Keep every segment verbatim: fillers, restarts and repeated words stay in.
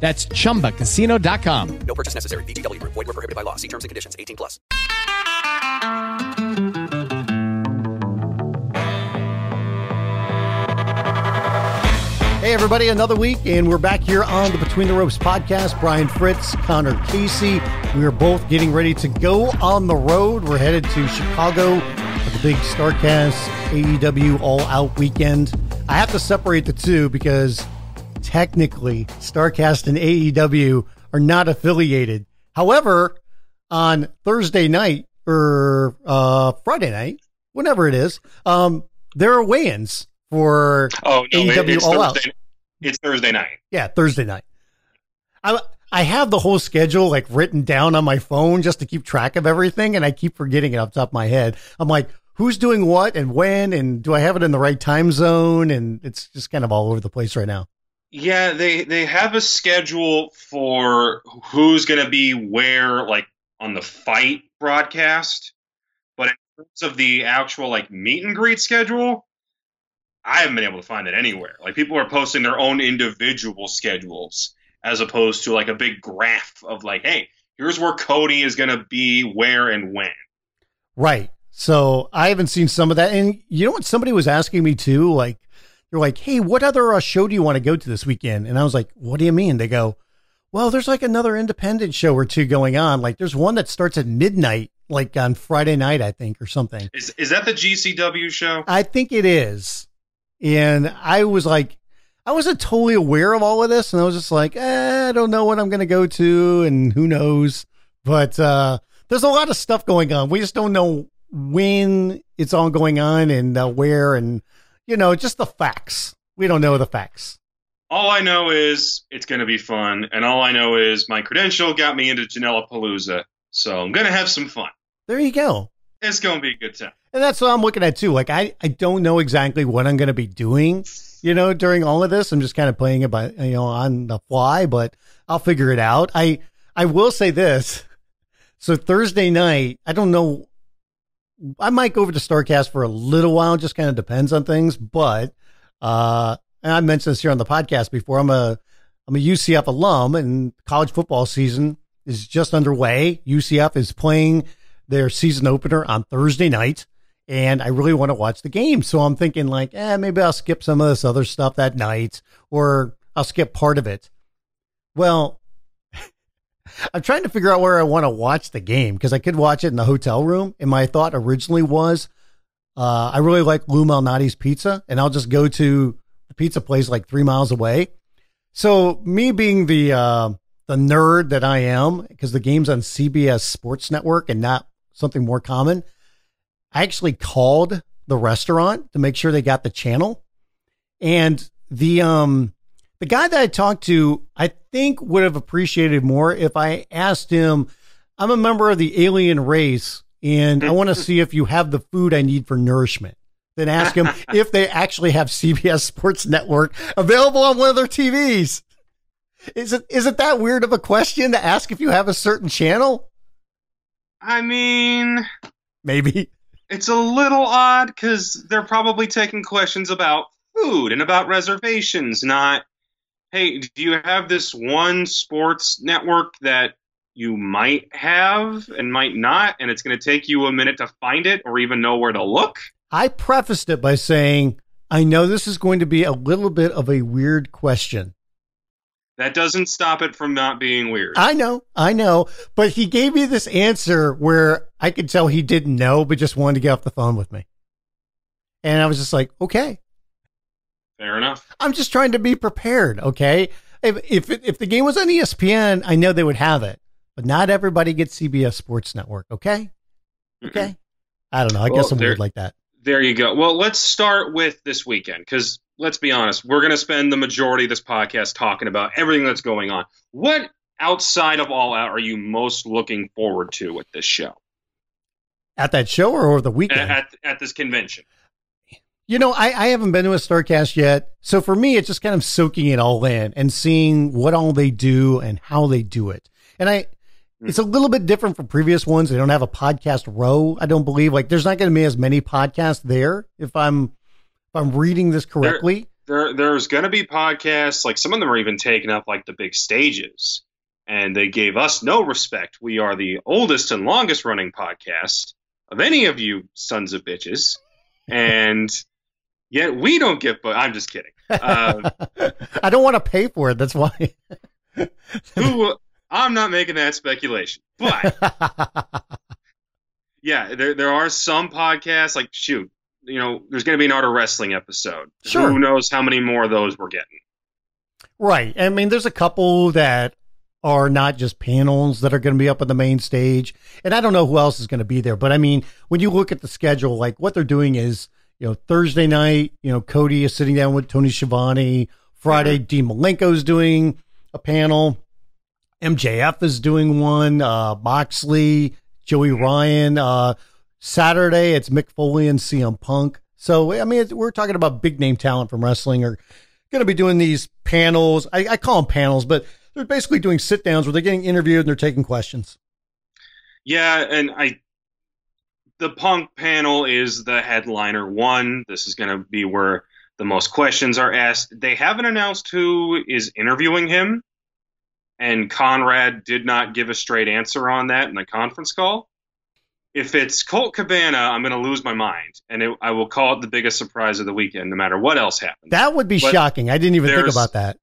That's chumba casino dot com. No purchase necessary. V G W Group. Void where prohibited by law. See terms and conditions. eighteen plus. Hey, everybody. Another week, and we're back here on the Between the Ropes podcast. Brian Fritz, Connor Casey. We are both getting ready to go on the road. We're headed to Chicago for the big StarCast A E W All Out weekend. I have to separate the two because technically, StarCast and A E W are not affiliated. However, on Thursday night or uh, Friday night, whenever it is, um, there are weigh-ins for oh, no, A E W All Out. It's Thursday night. Yeah, Thursday night. I I have the whole schedule like written down on my phone just to keep track of everything, and I keep forgetting it off the top of my head. I'm like, who's doing what and when, and do I have it in the right time zone? And it's just kind of all over the place right now. Yeah, they, they have a schedule for who's going to be where, like, on the Fight broadcast. But in terms of the actual, like, meet and greet schedule, I haven't been able to find it anywhere. Like, people are posting their own individual schedules as opposed to, like, a big graph of, like, hey, here's where Cody is going to be where and when. Right. So I haven't seen some of that. And you know what? Somebody was asking me, too, like, you're like, hey, what other uh, show do you want to go to this weekend? And I was like, what do you mean? They go, well, there's like another independent show or two going on. Like there's one that starts at midnight, like on Friday night, I think, or something. Is is that the G C W show? I think it is. And I was like, I wasn't totally aware of all of this. And I was just like, eh, I don't know what I'm going to go to and who knows. But uh, there's a lot of stuff going on. We just don't know when it's all going on and uh, where and, you know, just the facts. We don't know the facts. All I know is it's going to be fun. And all I know is my credential got me into Janellapalooza. So I'm going to have some fun. There you go. It's going to be a good time. And that's what I'm looking at, too. Like, I, I don't know exactly what I'm going to be doing, you know, during all of this. I'm just kind of playing it by, you know, on the fly, but I'll figure it out. I, I will say this. So Thursday night, I don't know. I might go over to StarCast for a little while. It just kind of depends on things. But uh, and I mentioned this here on the podcast before. I'm a I'm a U C F alum, and college football season is just underway. U C F is playing their season opener on Thursday night, and I really want to watch the game. So I'm thinking like, eh, maybe I'll skip some of this other stuff that night, or I'll skip part of it. Well, I'm trying to figure out where I want to watch the game because I could watch it in the hotel room. And my thought originally was, uh, I really like Lou Malnati's pizza, and I'll just go to the pizza place like three miles away. So me being the uh, the nerd that I am, because the game's on C B S Sports Network and not something more common, I actually called the restaurant to make sure they got the channel. And the um. The guy that I talked to, I think would have appreciated more if I asked him, I'm a member of the alien race, and I want to see if you have the food I need for nourishment. Then ask him if they actually have C B S Sports Network available on one of their T Vs. Is it, is it that weird of a question to ask if you have a certain channel? I mean, maybe it's a little odd because they're probably taking questions about food and about reservations, not, hey, do you have this one sports network that you might have and might not, and it's going to take you a minute to find it or even know where to look? I prefaced it by saying, I know this is going to be a little bit of a weird question. That doesn't stop it from not being weird. I know, I know. But he gave me this answer where I could tell he didn't know, but just wanted to get off the phone with me. And I was just like, okay. Fair enough. I'm just trying to be prepared, okay? If if, if the game was on E S P N, I know they would have it. But not everybody gets C B S Sports Network, okay? Okay? Mm-mm. I don't know. I well, guess I'm there, weird like that. There you go. Well, let's start with this weekend, because let's be honest, we're going to spend the majority of this podcast talking about everything that's going on. What outside of All Out are you most looking forward to at this show? At that show or, or the weekend? At, at, at this convention. You know, I, I haven't been to a StarCast yet. So for me, it's just kind of soaking it all in and seeing what all they do and how they do it. And I... It's a little bit different from previous ones. They don't have a podcast row, I don't believe. Like, there's not going to be as many podcasts there, if I'm if I'm reading this correctly. There, there There's going to be podcasts. Like, some of them are even taking up, like, the big stages. And they gave us no respect. We are the oldest and longest-running podcast of any of you sons of bitches. And yet we don't get... But I'm just kidding. Uh, I don't want to pay for it. That's why. who... I'm not making that speculation, but yeah, there there are some podcasts like, shoot, you know, there's going to be an Art of Wrestling episode. Sure. Who knows how many more of those we're getting. Right. I mean, there's a couple that are not just panels that are going to be up on the main stage, and I don't know who else is going to be there, but I mean, when you look at the schedule, like what they're doing is, you know, Thursday night, you know, Cody is sitting down with Tony Schiavone. Friday, mm-hmm. Dean Malenko's doing a panel. M J F is doing one, uh, Moxley, Joey Ryan. Uh, Saturday, it's Mick Foley and C M Punk. So, I mean, it's, we're talking about big-name talent from wrestling are going to be doing these panels. I, I call them panels, but they're basically doing sit-downs where they're getting interviewed and they're taking questions. Yeah, and I the Punk panel is the headliner one. This is going to be where the most questions are asked. They haven't announced who is interviewing him. And Conrad did not give a straight answer on that in the conference call. If it's Colt Cabana, I'm going to lose my mind. And it, I will call it the biggest surprise of the weekend, no matter what else happens. That would be but shocking. I didn't even think about that.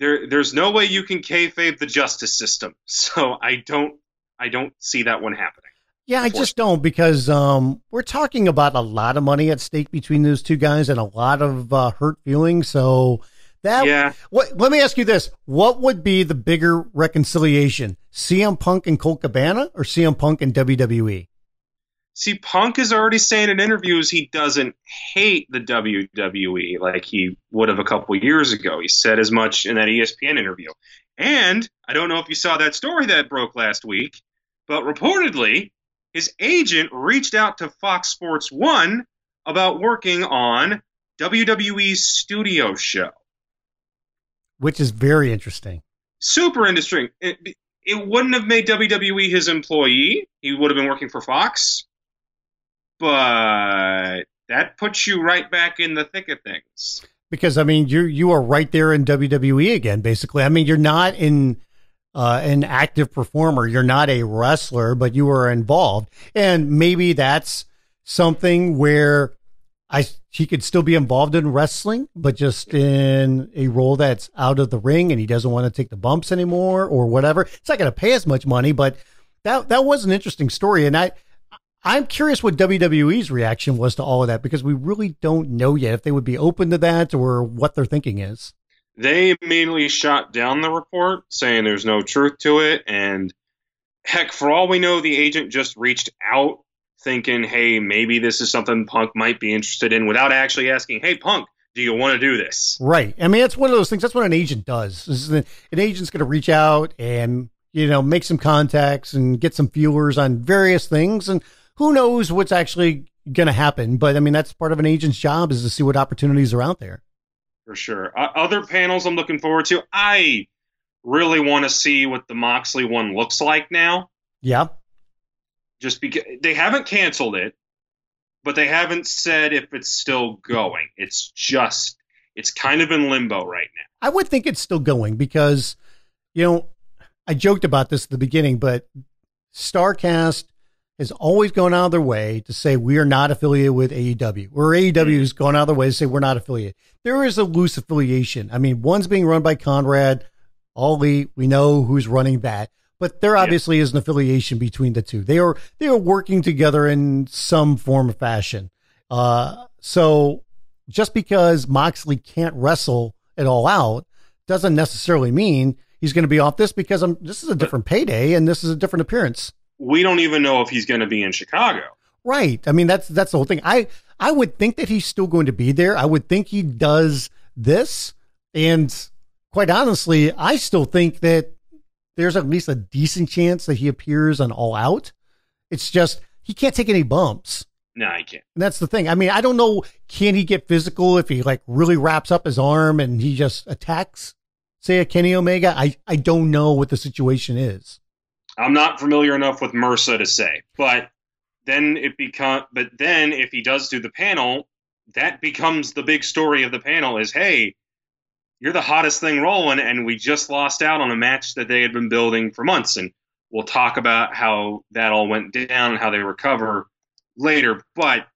There, There's no way you can kayfabe the justice system. So I don't I don't see that one happening. Yeah, I just don't, because um, we're talking about a lot of money at stake between those two guys and a lot of uh, hurt feelings. So... That, yeah. What, let me ask you this. What would be the bigger reconciliation? C M Punk and Colt Cabana or C M Punk and W W E? See, Punk is already saying in interviews he doesn't hate the W W E like he would have a couple years ago. He said as much in that E S P N interview. And I don't know if you saw that story that broke last week, but reportedly his agent reached out to Fox Sports one about working on W W E's studio show. Which is very interesting. Super interesting. It, it wouldn't have made W W E his employee. He would have been working for Fox. But that puts you right back in the thick of things. Because, I mean, you you are right there in W W E again, basically. I mean, you're not in uh, an active performer. You're not a wrestler, but you are involved. And maybe that's something where... I, he could still be involved in wrestling, but just in a role that's out of the ring and he doesn't want to take the bumps anymore or whatever. It's not going to pay as much money, but that that was an interesting story. And I, I'm curious what W W E's reaction was to all of that, because we really don't know yet if they would be open to that or what their thinking is. They immediately shot down the report saying there's no truth to it. And heck, for all we know, the agent just reached out thinking, hey, maybe this is something Punk might be interested in, without actually asking, hey, Punk, do you want to do this? Right. I mean, it's one of those things. That's what an agent does. This is the, an agent's going to reach out and, you know, make some contacts and get some feelers on various things. And who knows what's actually going to happen. But I mean, that's part of an agent's job, is to see what opportunities are out there. For sure. Uh, other panels I'm looking forward to. I really want to see what the Moxley one looks like now. Yeah. Just because they haven't canceled it, but they haven't said if it's still going. It's just, it's kind of in limbo right now. I would think it's still going, because, you know, I joked about this at the beginning, but StarCast has always gone out of their way to say we are not affiliated with A E W, or A E W has gone out of their way to say we're not affiliated. There is a loose affiliation. I mean, one's being run by Conrad, All Elite, we know who's running that, but there obviously yeah. is an affiliation between the two. They are, they are working together in some form or fashion. Uh, so just because Moxley can't wrestle at All Out doesn't necessarily mean he's going to be off this, because I'm, this is a different payday and this is a different appearance. We don't even know if he's going to be in Chicago. Right. I mean, that's, that's the whole thing. I, I would think that he's still going to be there. I would think he does this. And quite honestly, I still think that there's at least a decent chance that he appears on All Out. It's just, he can't take any bumps. No, he can't. And that's the thing. I mean, I don't know. Can he get physical if he like really wraps up his arm and he just attacks, say, a Kenny Omega? I, I don't know what the situation is. I'm not familiar enough with M R S A to say, but then it become, but then if he does do the panel, that becomes the big story of the panel is, hey, you're the hottest thing rolling, and we just lost out on a match that they had been building for months. And we'll talk about how that all went down and how they recover later. But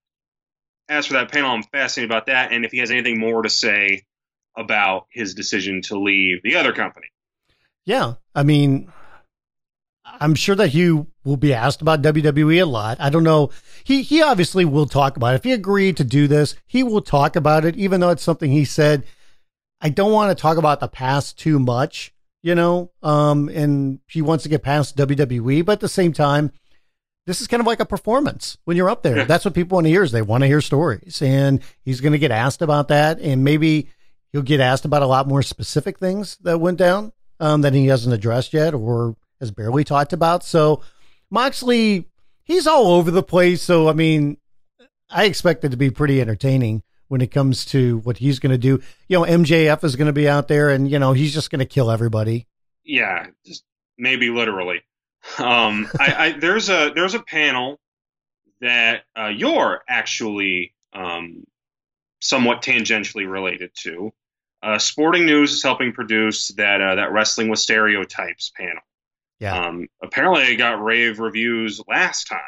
as for that panel, I'm fascinated about that. And if he has anything more to say about his decision to leave the other company. Yeah. I mean, I'm sure that he will be asked about W W E a lot. I don't know. He he obviously will talk about it. If he agreed to do this, he will talk about it, even though it's something he said, I don't want to talk about the past too much, you know, um, and he wants to get past W W E. But at the same time, this is kind of like a performance when you're up there. Yeah. That's what people want to hear, is they want to hear stories. And he's going to get asked about that. And maybe he'll get asked about a lot more specific things that went down um, that he hasn't addressed yet or has barely talked about. So Moxley, he's all over the place. So, I mean, I expect it to be pretty entertaining when it comes to what he's going to do. You know, M J F is going to be out there and, you know, he's just going to kill everybody. Yeah. Just maybe literally. Um, I, I, there's a, there's a panel that uh, you're actually um, somewhat tangentially related to. Uh, Sporting News is helping produce that, uh, that Wrestling with Stereotypes panel. Yeah. Um, apparently it got rave reviews last time.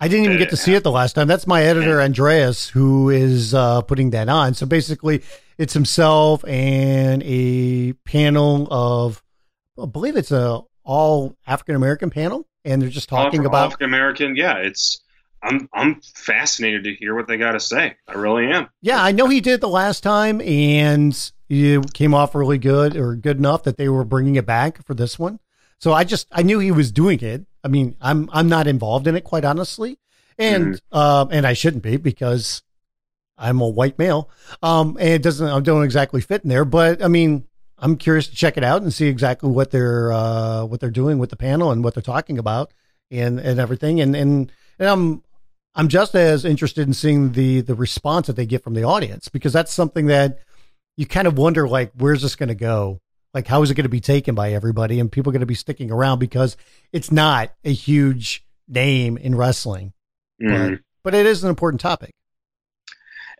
I didn't even get to see it the last time. That's my editor, Andreas, who is uh, putting that on. So basically it's himself and a panel of, I believe it's a all African-American panel. And they're just talking all, about African-American. Yeah. It's, I'm, I'm fascinated to hear what they got to say. I really am. Yeah. I know he did the last time and it came off really good, or good enough that they were bringing it back for this one. So I just, I knew he was doing it. I mean, I'm I'm not involved in it, quite honestly, and mm-hmm. uh, and I shouldn't be, because I'm a white male, um, and it doesn't, I don't exactly fit in there. But I mean, I'm curious to check it out and see exactly what they're uh, what they're doing with the panel and what they're talking about and, and everything. And and and I'm I'm just as interested in seeing the the response that they get from the audience, because that's something that you kind of wonder, like, where's this going to go? Like, how is it going to be taken by everybody, and people going to be sticking around, because it's not a huge name in wrestling, mm. but, but it is an important topic.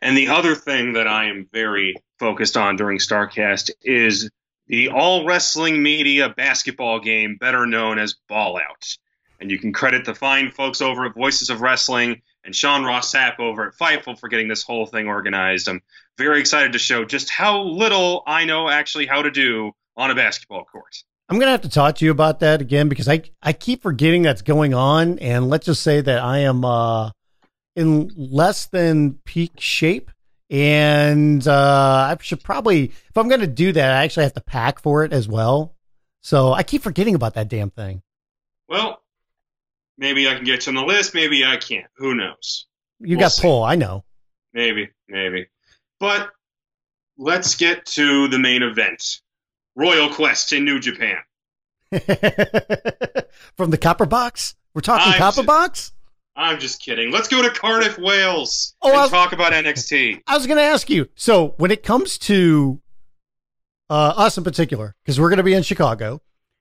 And the other thing that I am very focused on during StarCast is the all wrestling media basketball game, better known as Ball Out. And you can credit the fine folks over at Voices of Wrestling and Sean Rossap over at Fightful for getting this whole thing organized. I'm very excited to show just how little I know actually how to do on a basketball court. I'm going to have to talk to you about that again, because I, I keep forgetting that's going on. And let's just say that I am uh, in less than peak shape. And uh, I should probably, if I'm going to do that, I actually have to pack for it as well. So I keep forgetting about that damn thing. Well, maybe I can get you on the list. Maybe I can't. Who knows? You got pull. I know. Maybe, maybe. But let's get to the main event. Royal Quest in New Japan. From the Copper Box? We're talking I'm Copper just, Box? I'm just kidding. Let's go to Cardiff, Wales oh, and was, talk about N X T. I was going to ask you. So when it comes to uh, us in particular, because we're going to be in Chicago,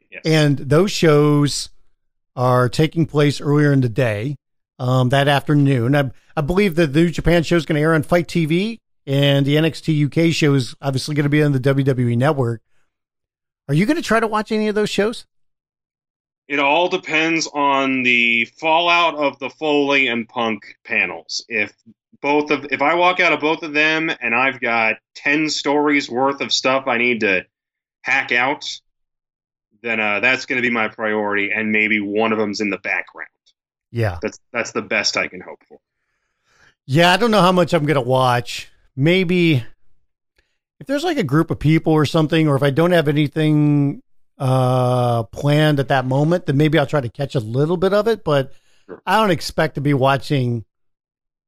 yes. and those shows are taking place earlier in the day, um, that afternoon. I, I believe that the New Japan show is going to air on Fight T V, and the N X T U K show is obviously going to be on the W W E Network. Are you going to try to watch any of those shows? It all depends on the fallout of the Foley and Punk panels. If both of, if I walk out of both of them and I've got ten stories worth of stuff I need to hack out, then uh, that's going to be my priority, and maybe one of them's in the background. Yeah, that's that's the best I can hope for. Yeah, I don't know how much I'm going to watch. Maybe if there's like a group of people or something, or if I don't have anything uh, planned at that moment, then maybe I'll try to catch a little bit of it. But sure. I don't expect to be watching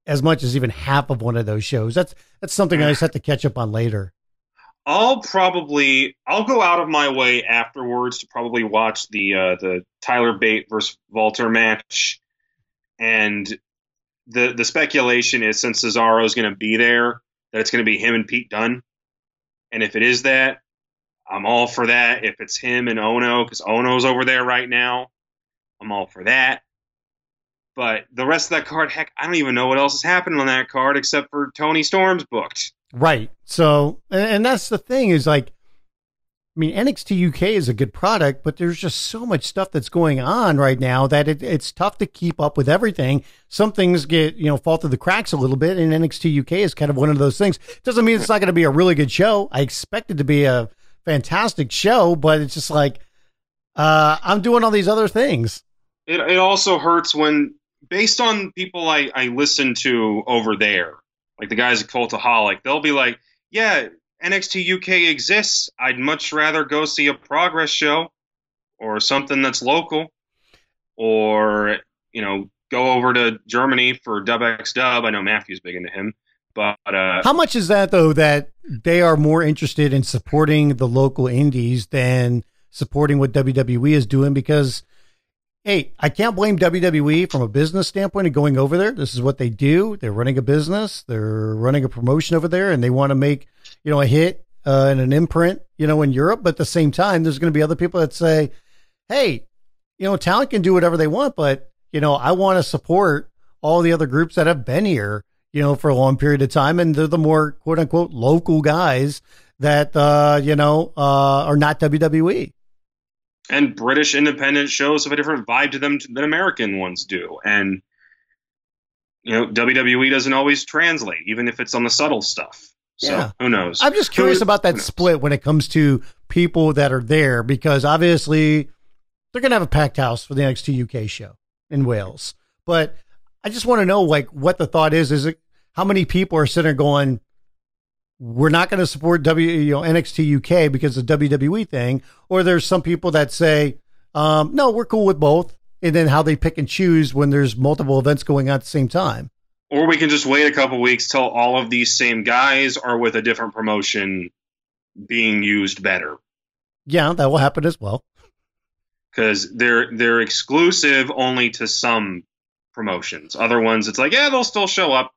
as much as even half of one of those shows. That's that's something I just have to catch up on later. I'll probably I'll go out of my way afterwards to probably watch the uh, the Tyler Bate versus Walter match, and the the speculation is since Cesaro is going to be there that it's going to be him and Pete Dunne, and if it is that, I'm all for that. If it's him and Ono because Ono's over there right now, I'm all for that. But the rest of that card, heck, I don't even know what else is happening on that card except for Tony Storm's booked. Right. So, and that's the thing is like, I mean, N X T U K is a good product, but there's just so much stuff that's going on right now that it, it's tough to keep up with everything. Some things get, you know, fall through the cracks a little bit, and N X T U K is kind of one of those things. Doesn't mean it's not going to be a really good show. I expect it to be a fantastic show, but it's just like, uh, I'm doing all these other things. It it also hurts when, based on people I, I listen to over there, like the guys at Cultaholic, they'll be like, yeah, N X T U K exists. I'd much rather go see a Progress show or something that's local, or, you know, go over to Germany for Dub X Dub. I know Matthew's big into him. But uh, how much is that, though, that they are more interested in supporting the local indies than supporting what W W E is doing? Because, hey, I can't blame W W E from a business standpoint of going over there. This is what they do. They're running a business. They're running a promotion over there, and they want to make, you know, a hit uh, and an imprint, you know, in Europe. But at the same time, there's going to be other people that say, hey, you know, talent can do whatever they want, but, you know, I want to support all the other groups that have been here, you know, for a long period of time. And they're the more, quote unquote, local guys that, uh, you know, uh, are not W W E. And British independent shows have a different vibe to them than American ones do. And, you know, W W E doesn't always translate, even if it's on the subtle stuff. So yeah. Who knows? I'm just curious who, about that split when it comes to people that are there, because obviously they're going to have a packed house for the N X T U K show in Wales. But I just want to know, like, what the thought is. Is it how many people are sitting there going, we're not going to support W, you know, N X T U K because of the W W E thing, or there's some people that say, um, no, we're cool with both, and then how they pick and choose when there's multiple events going on at the same time. Or we can just wait a couple weeks till all of these same guys are with a different promotion being used better. Yeah, that will happen as well. Because they're they're exclusive only to some promotions. Other ones, it's like, yeah, they'll still show up.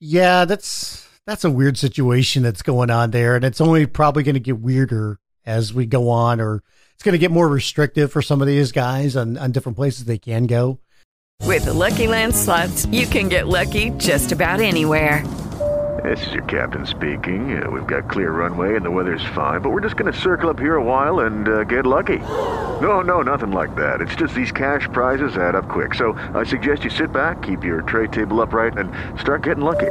Yeah, that's... That's a weird situation that's going on there, and it's only probably going to get weirder as we go on, or it's going to get more restrictive for some of these guys on, on different places they can go. With the Lucky Land Slots, you can get lucky just about anywhere. This is your captain speaking. Uh, we've got clear runway and the weather's fine, but we're just going to circle up here a while and uh, get lucky. No, no, nothing like that. It's just these cash prizes add up quick. So I suggest you sit back, keep your tray table upright, and start getting lucky.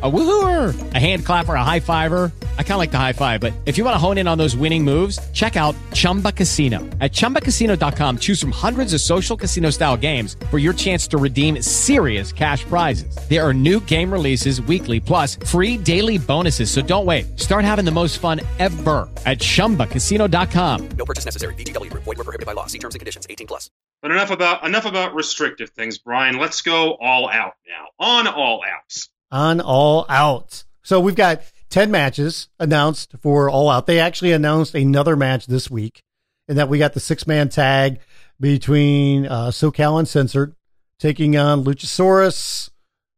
A woohooer, a hand clapper, a high fiver. I kind of like the high five, but if you want to hone in on those winning moves, check out Chumba Casino. At Chumba Casino dot com, choose from hundreds of social casino style games for your chance to redeem serious cash prizes. There are new game releases weekly, plus free daily bonuses. So don't wait. Start having the most fun ever at Chumba Casino dot com. No purchase necessary. V G W. Void where prohibited by law. See terms and conditions. eighteen plus. But enough about enough about restrictive things, Brian. Let's go all out now. On All Out. On All Out. So we've got ten matches announced for All Out. They actually announced another match this week, and that we got the six-man tag between uh, SoCal Uncensored taking on Luchasaurus,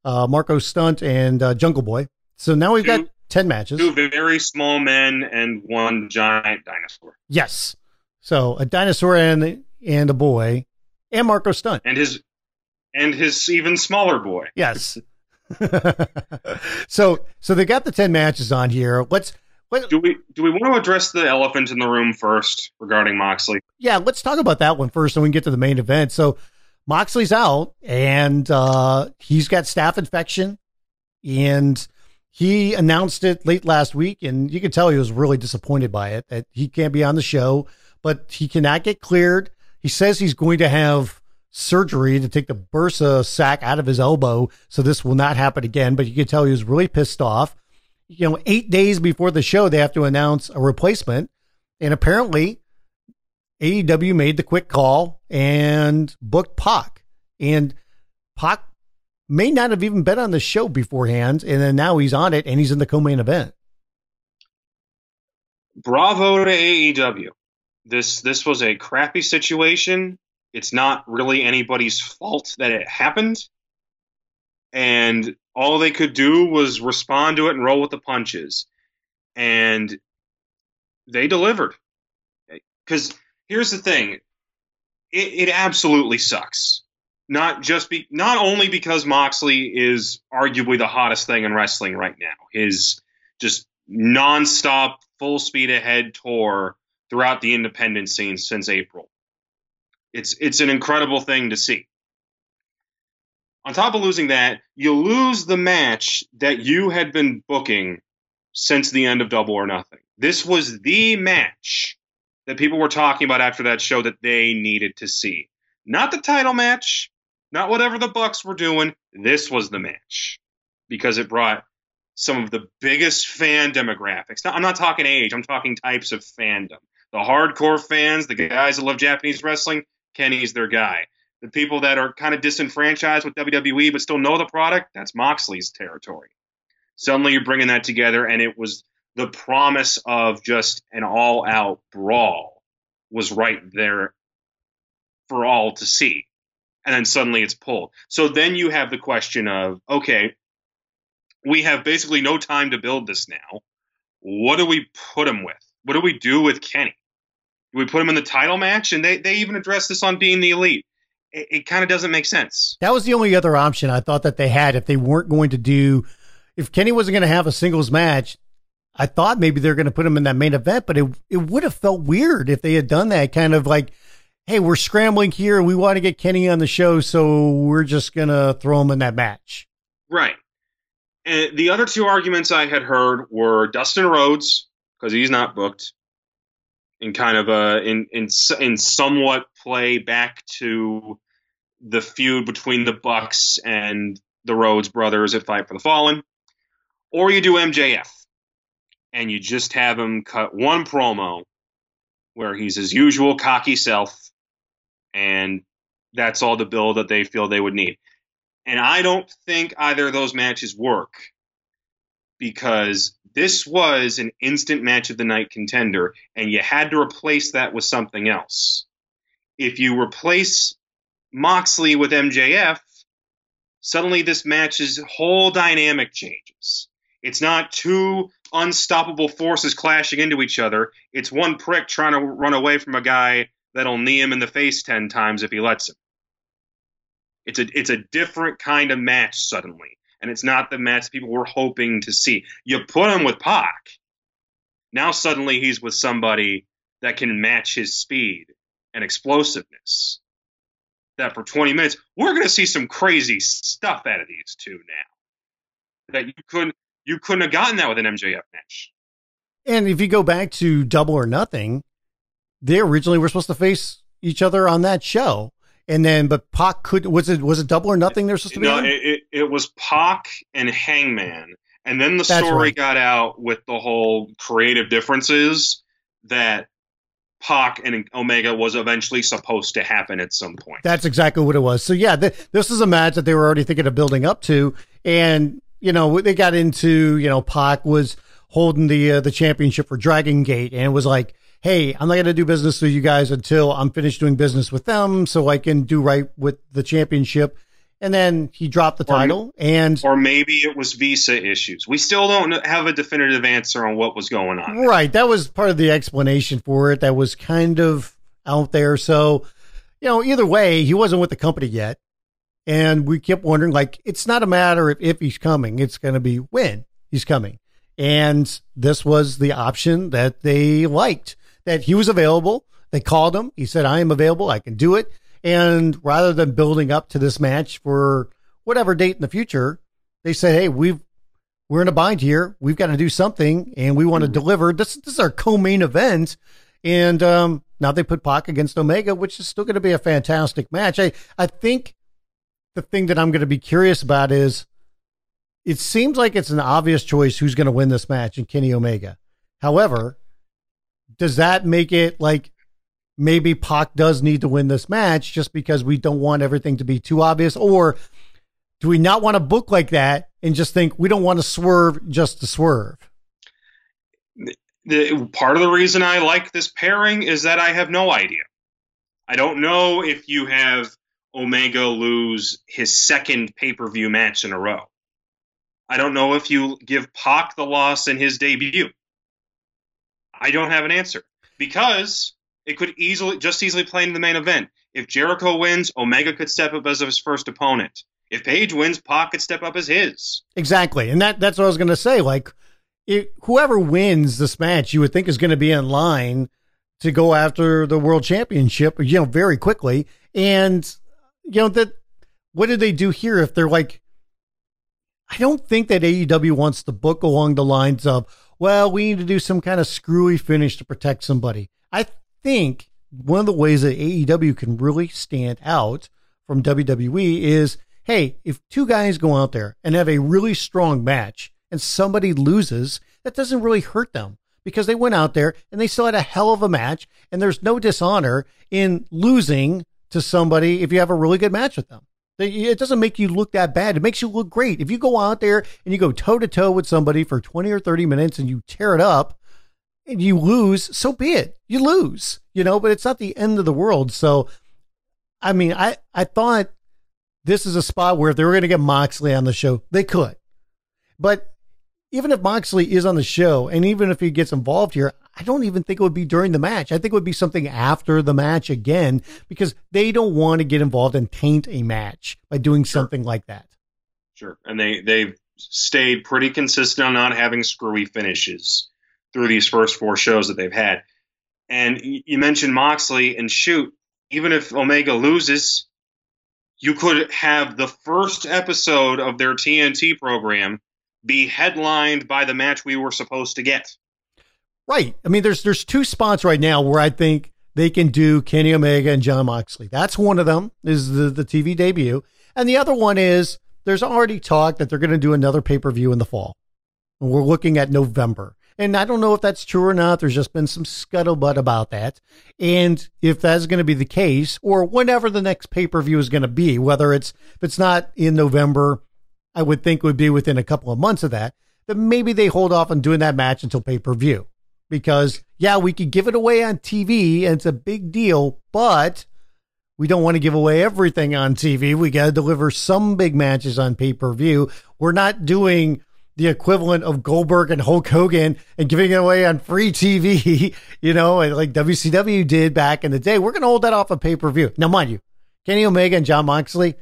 uh, Marco Stunt, and uh, Jungle Boy. So now we've two, got ten matches. Two very small men and one giant dinosaur. Yes. So a dinosaur and and a boy, and Marco Stunt. And his and his even smaller boy. Yes. so so they got the ten matches on here. Let's Well, do we do we want to address the elephant in the room first regarding Moxley? Yeah, let's talk about that one first, and we can get to the main event. So Moxley's out, and uh, he's got staph infection, and he announced it late last week, and you could tell he was really disappointed by it, that he can't be on the show, but he cannot get cleared. He says he's going to have surgery to take the bursa sac out of his elbow, so this will not happen again, but you could tell he was really pissed off. You know, eight days before the show, they have to announce a replacement. And apparently A E W made the quick call and booked Pac. And Pac may not have even been on the show beforehand. And then now he's on it and he's in the co-main event. Bravo to A E W. This, this was a crappy situation. It's not really anybody's fault that it happened. And all they could do was respond to it and roll with the punches. And they delivered. Because here's the thing. It, it absolutely sucks. Not just be, not only because Moxley is arguably the hottest thing in wrestling right now. His just nonstop, full speed ahead tour throughout the independent scene since April. It's it's an incredible thing to see. On top of losing that, you lose the match that you had been booking since the end of Double or Nothing. This was the match that people were talking about after that show that they needed to see. Not the title match, not whatever the Bucks were doing. This was the match because it brought some of the biggest fan demographics. Now, I'm not talking age. I'm talking types of fandom. The hardcore fans, the guys that love Japanese wrestling, Kenny's their guy. The people that are kind of disenfranchised with W W E but still know the product, that's Moxley's territory. Suddenly you're bringing that together, and it was the promise of just an all-out brawl was right there for all to see. And then suddenly it's pulled. So then you have the question of, okay, we have basically no time to build this now. What do we put him with? What do we do with Kenny? Do we put him in the title match? And they, they even addressed this on Being the Elite. It, it kind of doesn't make sense. That was the only other option I thought that they had. If they weren't going to do, if Kenny wasn't going to have a singles match, I thought maybe they're going to put him in that main event, but it, it would have felt weird if they had done that kind of like, hey, we're scrambling here. We want to get Kenny on the show. So we're just going to throw him in that match. Right. And the other two arguments I had heard were Dustin Rhodes, because he's not booked, in kind of a in in in somewhat play back to the feud between the Bucks and the Rhodes brothers at Fight for the Fallen, or you do M J F and you just have him cut one promo where he's his usual cocky self, and that's all the build that they feel they would need. And I don't think either of those matches work, because this was an instant match of the night contender, and you had to replace that with something else. If you replace Moxley with M J F, suddenly this match's whole dynamic changes. It's not two unstoppable forces clashing into each other. It's one prick trying to run away from a guy that'll knee him in the face ten times if he lets him. It's a, it's a different kind of match suddenly. And it's not the match people were hoping to see. You put him with Pac. Now suddenly he's with somebody that can match his speed and explosiveness. That for twenty minutes, we're going to see some crazy stuff out of these two now. That you couldn't you couldn't have gotten that with an M J F match. And if you go back to Double or Nothing, they originally were supposed to face each other on that show. And then, but Pac could, was it, was it Double or Nothing they're supposed to be no, on? No, it, it, it was Pac and Hangman. And then the That's story right. got out with the whole creative differences that Pac and Omega was eventually supposed to happen at some point. That's exactly what it was. So yeah, th- this is a match that they were already thinking of building up to. And, you know, they got into, you know, Pac was holding the, uh, the championship for Dragon Gate. And it was like, hey, I'm not going to do business with you guys until I'm finished doing business with them so I can do right with the championship. And then he dropped the title. Or, and Or maybe it was visa issues. We still don't have a definitive answer on what was going on. Right. That was part of the explanation for it. That was kind of out there. So, you know, either way, he wasn't with the company yet. And we kept wondering, like, it's not a matter of if he's coming. It's going to be when he's coming. And this was the option that they liked, that he was available. They called him. He said, I am available. I can do it. And rather than building up to this match for whatever date in the future, they said, hey, we've, we're in a bind here. We've got to do something, and we want to deliver. This, this is our co-main event. And um, now they put Pac against Omega, which is still going to be a fantastic match. I, I think the thing that I'm going to be curious about is it seems like it's an obvious choice who's going to win this match in Kenny Omega. However, does that make it like maybe Pac does need to win this match just because we don't want everything to be too obvious? Or do we not want to book like that and just think we don't want to swerve just to swerve? The, part of the reason I like this pairing is that I have no idea. I don't know if you have Omega lose his second pay-per-view match in a row. I don't know if you give Pac the loss in his debut. I don't have an answer because it could easily just easily play in the main event. If Jericho wins, Omega could step up as his first opponent. If Paige wins, Pac could step up as his. Exactly. And that that's what I was going to say. Like, It, whoever wins this match, you would think is going to be in line to go after the world championship, you know, very quickly. And, you know, that what did they do here? If they're like, I don't think that A E W wants to book along the lines of, well, we need to do some kind of screwy finish to protect somebody. I think one of the ways that A E W can really stand out from W W E is, hey, if two guys go out there and have a really strong match, and somebody loses, that doesn't really hurt them because they went out there and they still had a hell of a match, and there's no dishonor in losing to somebody if you have a really good match with them. It doesn't make you look that bad. It makes you look great. If you go out there and you go toe-to-toe with somebody for twenty or thirty minutes and you tear it up and you lose, so be it. You lose, you know, but it's not the end of the world. So, I mean, I, I thought this is a spot where if they were going to get Moxley on the show, they could. But even if Moxley is on the show, and even if he gets involved here, I don't even think it would be during the match. I think it would be something after the match again, because they don't want to get involved and taint a match by doing sure. something like that. Sure. And they, they've stayed pretty consistent on not having screwy finishes through these first four shows that they've had. And you mentioned Moxley, and shoot, even if Omega loses, you could have the first episode of their T N T program be headlined by the match we were supposed to get. Right. I mean, there's there's two spots right now where I think they can do Kenny Omega and John Moxley. That's one of them, is the, the T V debut. And the other one is there's already talk that they're going to do another pay-per-view in the fall. And we're looking at November. And I don't know if that's true or not. There's just been some scuttlebutt about that. And if that's going to be the case, or whenever the next pay-per-view is going to be, whether it's if it's not in November, I would think would be within a couple of months of that, that maybe they hold off on doing that match until pay-per-view. Because, yeah, we could give it away on T V, and it's a big deal, but we don't want to give away everything on T V. We got to deliver some big matches on pay-per-view. We're not doing the equivalent of Goldberg and Hulk Hogan and giving it away on free T V, you know, like W C W did back in the day. We're going to hold that off of pay-per-view. Now, mind you, Kenny Omega and John Moxley,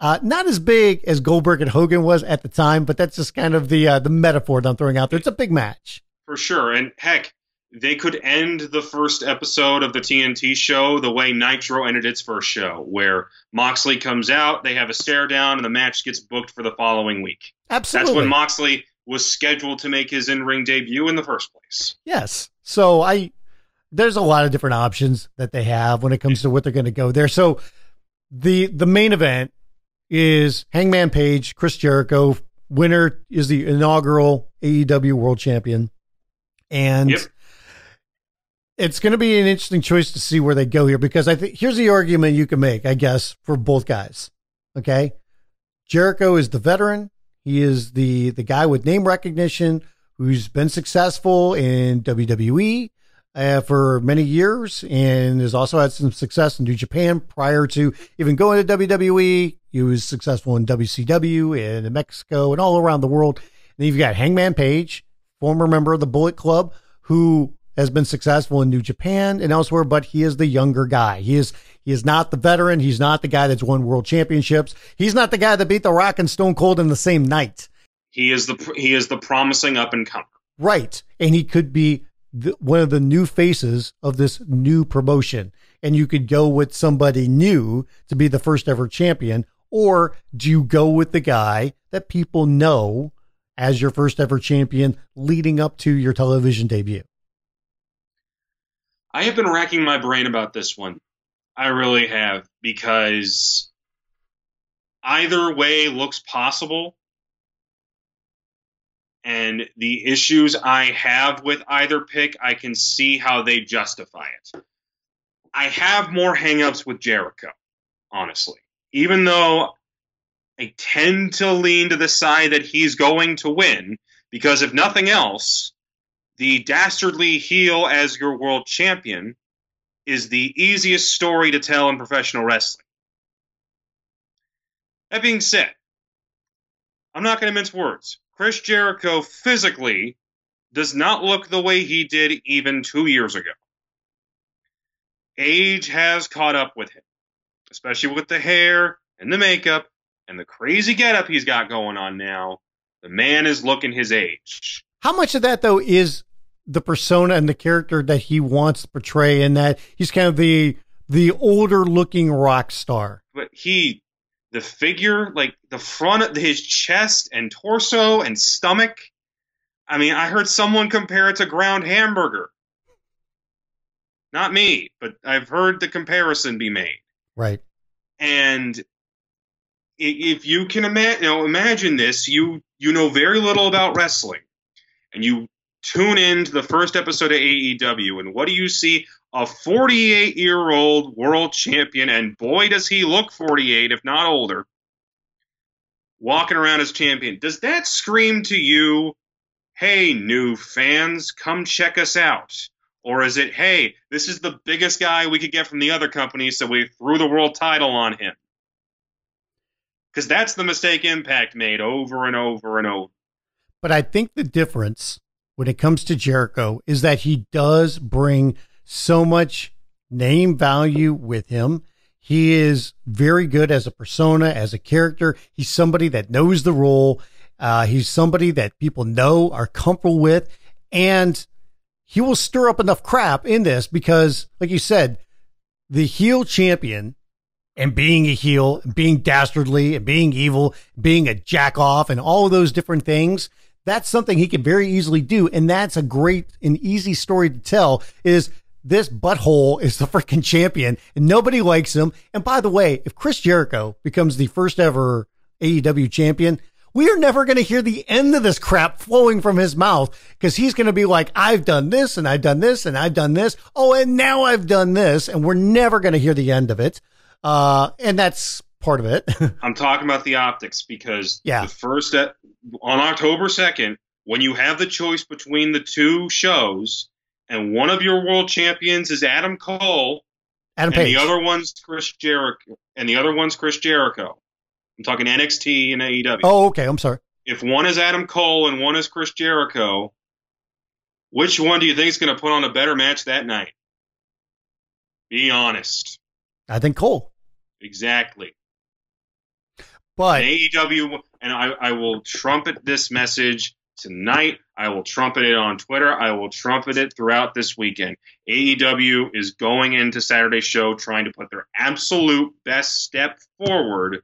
Uh, not as big as Goldberg and Hogan was at the time, but that's just kind of the uh, the metaphor that I'm throwing out there. It's a big match. For sure. And heck, they could end the first episode of the T N T show the way Nitro ended its first show, where Moxley comes out, they have a stare down, and the match gets booked for the following week. Absolutely. That's when Moxley was scheduled to make his in-ring debut in the first place. Yes. So I there's a lot of different options that they have when it comes to what they're going to go there. So the the main event is Hangman Page, Chris Jericho. Winner is the inaugural A E W World Champion. And yep. It's going to be an interesting choice to see where they go here, because I think here's the argument you can make, I guess, for both guys. Okay. Jericho is the veteran. He is the, the guy with name recognition who's been successful in W W E Uh, for many years, and has also had some success in New Japan prior to even going to W W E. He was successful in W C W and in Mexico and all around the world. And then you've got Hangman Page, former member of the Bullet Club, who has been successful in New Japan and elsewhere, but he is the younger guy. He is he is not the veteran. He's not the guy that's won world championships. He's not the guy that beat The Rock and Stone Cold in the same night. He is the he is the promising up and comer. Right, and he could be the, one of the new faces of this new promotion. And you could go with somebody new to be the first ever champion, or do you go with the guy that people know as your first ever champion leading up to your television debut? I have been racking my brain about this one. I really have, because either way looks possible. And the issues I have with either pick, I can see how they justify it. I have more hangups with Jericho, honestly, even though I tend to lean to the side that he's going to win, because if nothing else, the dastardly heel as your world champion is the easiest story to tell in professional wrestling. That being said, I'm not going to mince words. Chris Jericho physically does not look the way he did even two years ago. Age has caught up with him, especially with the hair and the makeup and the crazy getup he's got going on now. The man is looking his age. How much of that, though, is the persona and the character that he wants to portray, and that he's kind of the the older-looking rock star? But he, the figure, like the front of his chest and torso and stomach, I mean, I heard someone compare it to ground hamburger. Not me, but I've heard the comparison be made. Right. And if you can imagine, you know, imagine this, you you know very little about wrestling, and you tune in to the first episode of A E W, and what do you see? A forty-eight-year-old world champion, and boy, does he look forty-eight, if not older, walking around as champion. Does that scream to you, hey, new fans, come check us out? Or is it, hey, this is the biggest guy we could get from the other company, so we threw the world title on him? Because that's the mistake Impact made over and over and over. But I think the difference when it comes to Jericho is that he does bring so much name value with him. He is very good as a persona, as a character. He's somebody that knows the role. Uh, he's somebody that people know, are comfortable with, and he will stir up enough crap in this because, like you said, the heel champion and being a heel, and being dastardly, and being evil, being a jack-off, and all of those different things, that's something he can very easily do, and that's a great and easy story to tell, is this butthole is the freaking champion, and nobody likes him. And by the way, if Chris Jericho becomes the first ever A E W champion, we are never going to hear the end of this crap flowing from his mouth, because he's going to be like, I've done this, and I've done this, and I've done this. Oh, and now I've done this, and we're never going to hear the end of it. Uh, and that's part of it. I'm talking about the optics, because yeah. the first at, on October second, when you have the choice between the two shows, and one of your world champions is Adam Cole, Adam and Page. the other one's Chris Jericho, and the other one's Chris Jericho. I'm talking N X T and A E W. Oh, okay. I'm sorry. If one is Adam Cole and one is Chris Jericho, which one do you think is going to put on a better match that night? Be honest. I think Cole. Exactly. But and A E W, and I, I will trumpet this message tonight. I will trumpet it on Twitter. I will trumpet it throughout this weekend. A E W is going into Saturday's show trying to put their absolute best step forward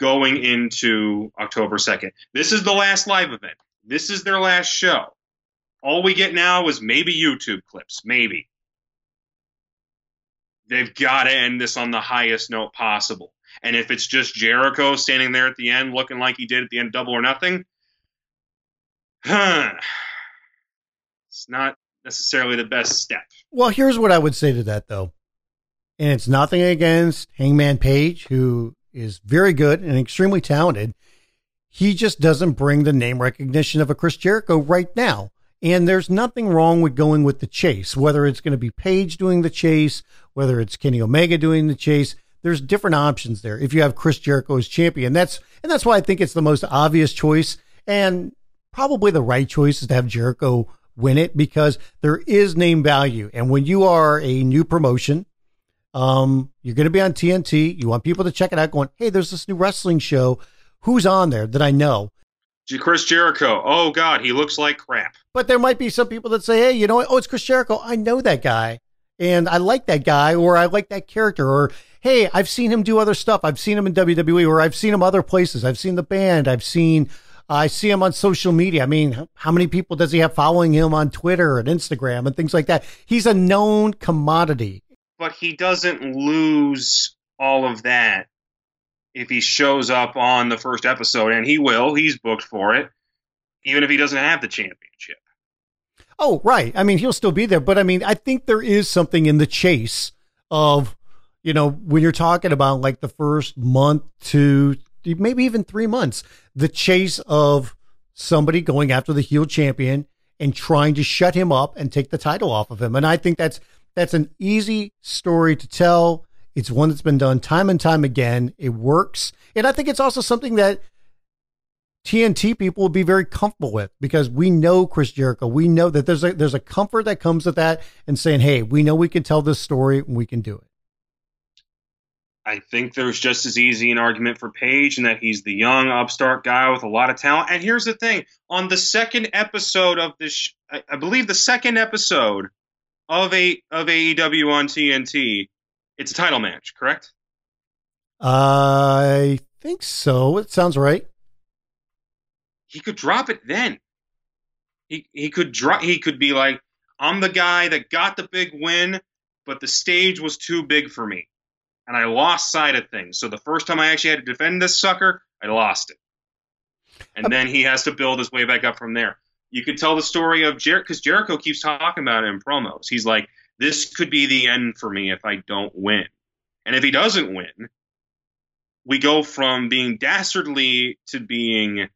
going into October second. This is the last live event. This is their last show. All we get now is maybe YouTube clips. Maybe. They've got to end this on the highest note possible. And if it's just Jericho standing there at the end looking like he did at the end of Double or Nothing, huh, it's not necessarily the best step. Well, here's what I would say to that, though. And it's nothing against Hangman Page, who is very good and extremely talented. He just doesn't bring the name recognition of a Chris Jericho right now. And there's nothing wrong with going with the chase, whether it's going to be Paige doing the chase, whether it's Kenny Omega doing the chase. There's different options there. If you have Chris Jericho as champion, that's, and that's why I think it's the most obvious choice, and probably the right choice is to have Jericho win it, because there is name value. And when you are a new promotion, um, you're going to be on T N T. You want people to check it out going, hey, there's this new wrestling show. Who's on there that I know? Chris Jericho. Oh, God, he looks like crap. But there might be some people that say, hey, you know what? Oh, it's Chris Jericho. I know that guy, and I like that guy, or I like that character, or, hey, I've seen him do other stuff. I've seen him in W W E, or I've seen him other places. I've seen the band. I've seen, uh, I see him on social media. I mean, how many people does he have following him on Twitter and Instagram and things like that? He's a known commodity. But he doesn't lose all of that if he shows up on the first episode, and he will. He's booked for it, even if he doesn't have the championship. Oh, right. I mean, he'll still be there. But, I mean, I think there is something in the chase of, you know, when you're talking about, like, the first month to maybe even three months, the chase of somebody going after the heel champion and trying to shut him up and take the title off of him. And I think that's that's an easy story to tell. It's one that's been done time and time again. It works. And I think it's also something that T N T people will be very comfortable with, because we know Chris Jericho. We know that there's a, there's a comfort that comes with that and saying, hey, we know we can tell this story and we can do it. I think there's just as easy an argument for Paige, and that he's the young upstart guy with a lot of talent. And here's the thing. On the second episode of this, I, I believe the second episode of a of A E W on T N T, it's a title match, correct? I think so. It sounds right. He could drop it then. He he could drop. He could be like, I'm the guy that got the big win, but the stage was too big for me, and I lost sight of things. So the first time I actually had to defend this sucker, I lost it. And okay. Then he has to build his way back up from there. You could tell the story of Jericho, because Jericho keeps talking about it in promos. He's like, this could be the end for me if I don't win. And if he doesn't win, we go from being dastardly to being,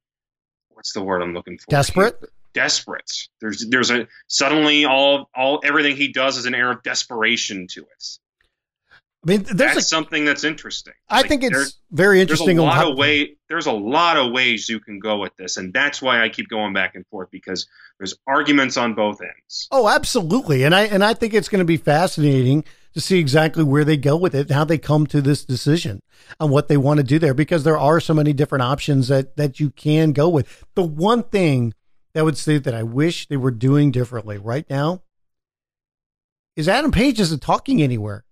what's the word I'm looking for? Desperate? Desperate. There's there's a suddenly all all everything he does is an air of desperation to it. I mean, there's that's a, something that's interesting. I like, think it's very interesting. There's a lot of way, there's a lot of ways you can go with this, and that's why I keep going back and forth, because there's arguments on both ends. Oh, absolutely, and I and I think it's going to be fascinating to see exactly where they go with it, and how they come to this decision and what they want to do there, because there are so many different options that that you can go with. The one thing that I would say that I wish they were doing differently right now is Adam Page isn't talking anywhere.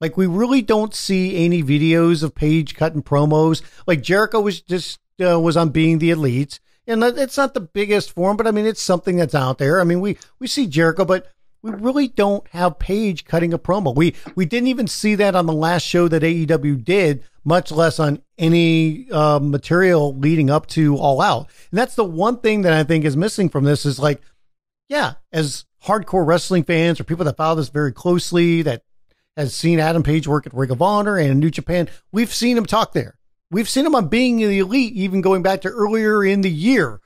Like, we really don't see any videos of Paige cutting promos. Like, Jericho was just uh, was on Being the Elite, and it's not the biggest form, but I mean, it's something that's out there. I mean, we we see Jericho, but we really don't have Paige cutting a promo. We we didn't even see that on the last show that A E W did, much less on any uh, material leading up to All Out. And that's the one thing that I think is missing from this is, like, yeah, as hardcore wrestling fans or people that follow this very closely that has seen Adam Page work at Ring of Honor and New Japan, we've seen him talk there. We've seen him on Being the Elite, even going back to earlier in the year.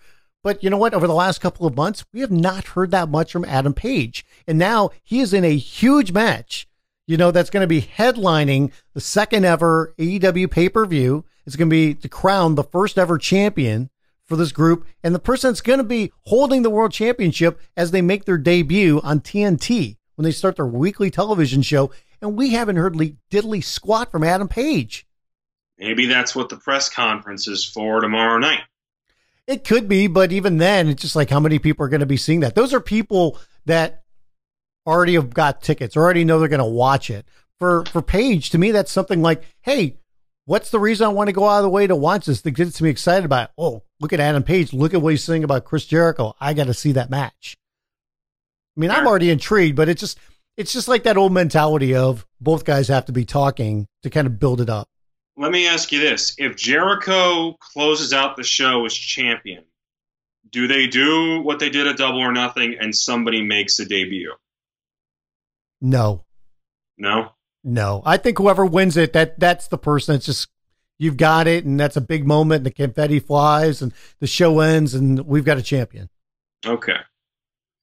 But you know what? Over the last couple of months, we have not heard that much from Adam Page. And now he is in a huge match, you know, that's going to be headlining the second ever A E W pay-per-view. It's going to be to crown the first ever champion for this group. And the person that's going to be holding the world championship as they make their debut on T N T when they start their weekly television show. And we haven't heard diddly squat from Adam Page. Maybe that's what the press conference is for tomorrow night. It could be, but even then, it's just like, how many people are going to be seeing that? Those are people that already have got tickets, already know they're going to watch it. For for Page, to me, that's something like, hey, what's the reason I want to go out of the way to watch this? That gets me excited about it. Oh, look at Adam Page. Look at what he's saying about Chris Jericho. I got to see that match. I mean, sure. I'm already intrigued, but it's just... It's just like that old mentality of both guys have to be talking to kind of build it up. Let me ask you this. If Jericho closes out the show as champion, do they do what they did at Double or Nothing and somebody makes a debut? No. No? No. I think whoever wins it, that that's the person that's just, you've got it, and that's a big moment, and the confetti flies, and the show ends, and we've got a champion. Okay.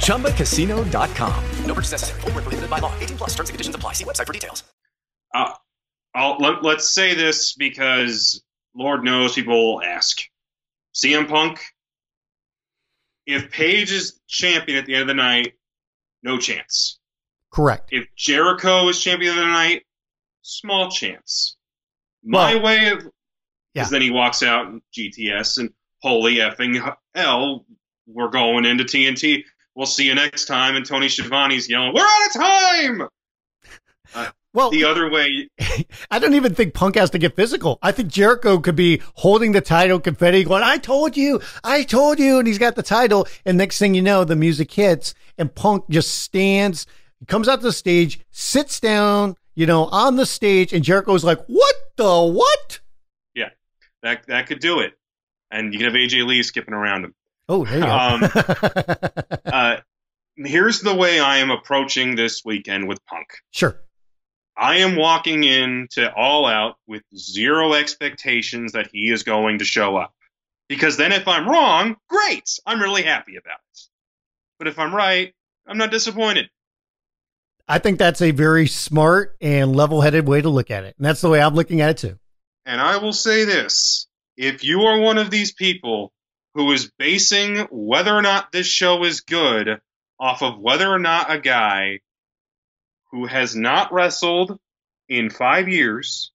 chumba casino dot com. No purchase necessary. Void where prohibited by law. eighteen plus. Terms and conditions apply. See website for details. Uh, I'll, let, let's say this because Lord knows people will ask. C M Punk, if Paige is champion at the end of the night, no chance. Correct. If Jericho is champion of the night, small chance. My well, way of... Because yeah. Then he walks out in G T S and holy effing hell, we're going into T N T. We'll see you next time. And Tony Schiavone's yelling, we're out of time! Uh, well, the other way... I don't even think Punk has to get physical. I think Jericho could be holding the title, confetti, going, I told you! I told you! And he's got the title. And next thing you know, the music hits and Punk just stands, comes out to the stage, sits down, you know, on the stage, and Jericho's like, what the what? Yeah, that that could do it. And you could have A J Lee skipping around him. Oh, hey. Um, uh, here's the way I am approaching this weekend with Punk. Sure. I am walking into All Out with zero expectations that he is going to show up. Because then if I'm wrong, great. I'm really happy about it. But if I'm right, I'm not disappointed. I think that's a very smart and level-headed way to look at it. And that's the way I'm looking at it, too. And I will say this. If you are one of these people who is basing whether or not this show is good off of whether or not a guy who has not wrestled in five years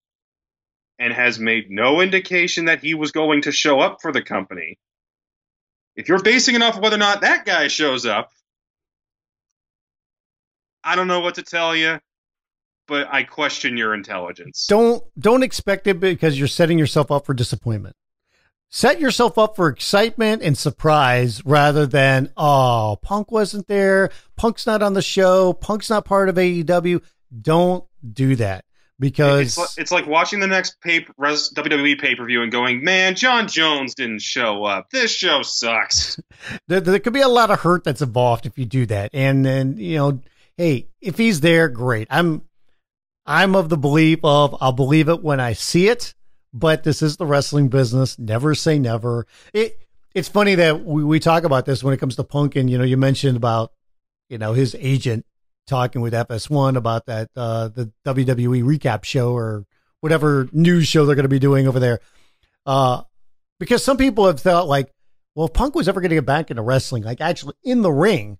and has made no indication that he was going to show up for the company, if you're basing it off whether or not that guy shows up, I don't know what to tell you, but I question your intelligence. Don't don't expect it because you're setting yourself up for disappointment. Set yourself up for excitement and surprise rather than, oh, Punk wasn't there. Punk's not on the show. Punk's not part of A E W. Don't do that because it's like, it's like watching the next pay, W W E pay-per-view and going, man, John Jones didn't show up. This show sucks. there, there could be a lot of hurt that's involved if you do that. And then, you know, hey, if he's there, great. I'm I'm of the belief of I'll believe it when I see it, but this is the wrestling business. Never say never. It It's funny that we, we talk about this when it comes to Punk, and, you know, you mentioned about, you know, his agent talking with F S one about that, uh, the W W E recap show or whatever news show they're going to be doing over there. Uh, because some people have felt like, well, if Punk was ever going to get back into wrestling, like actually in the ring,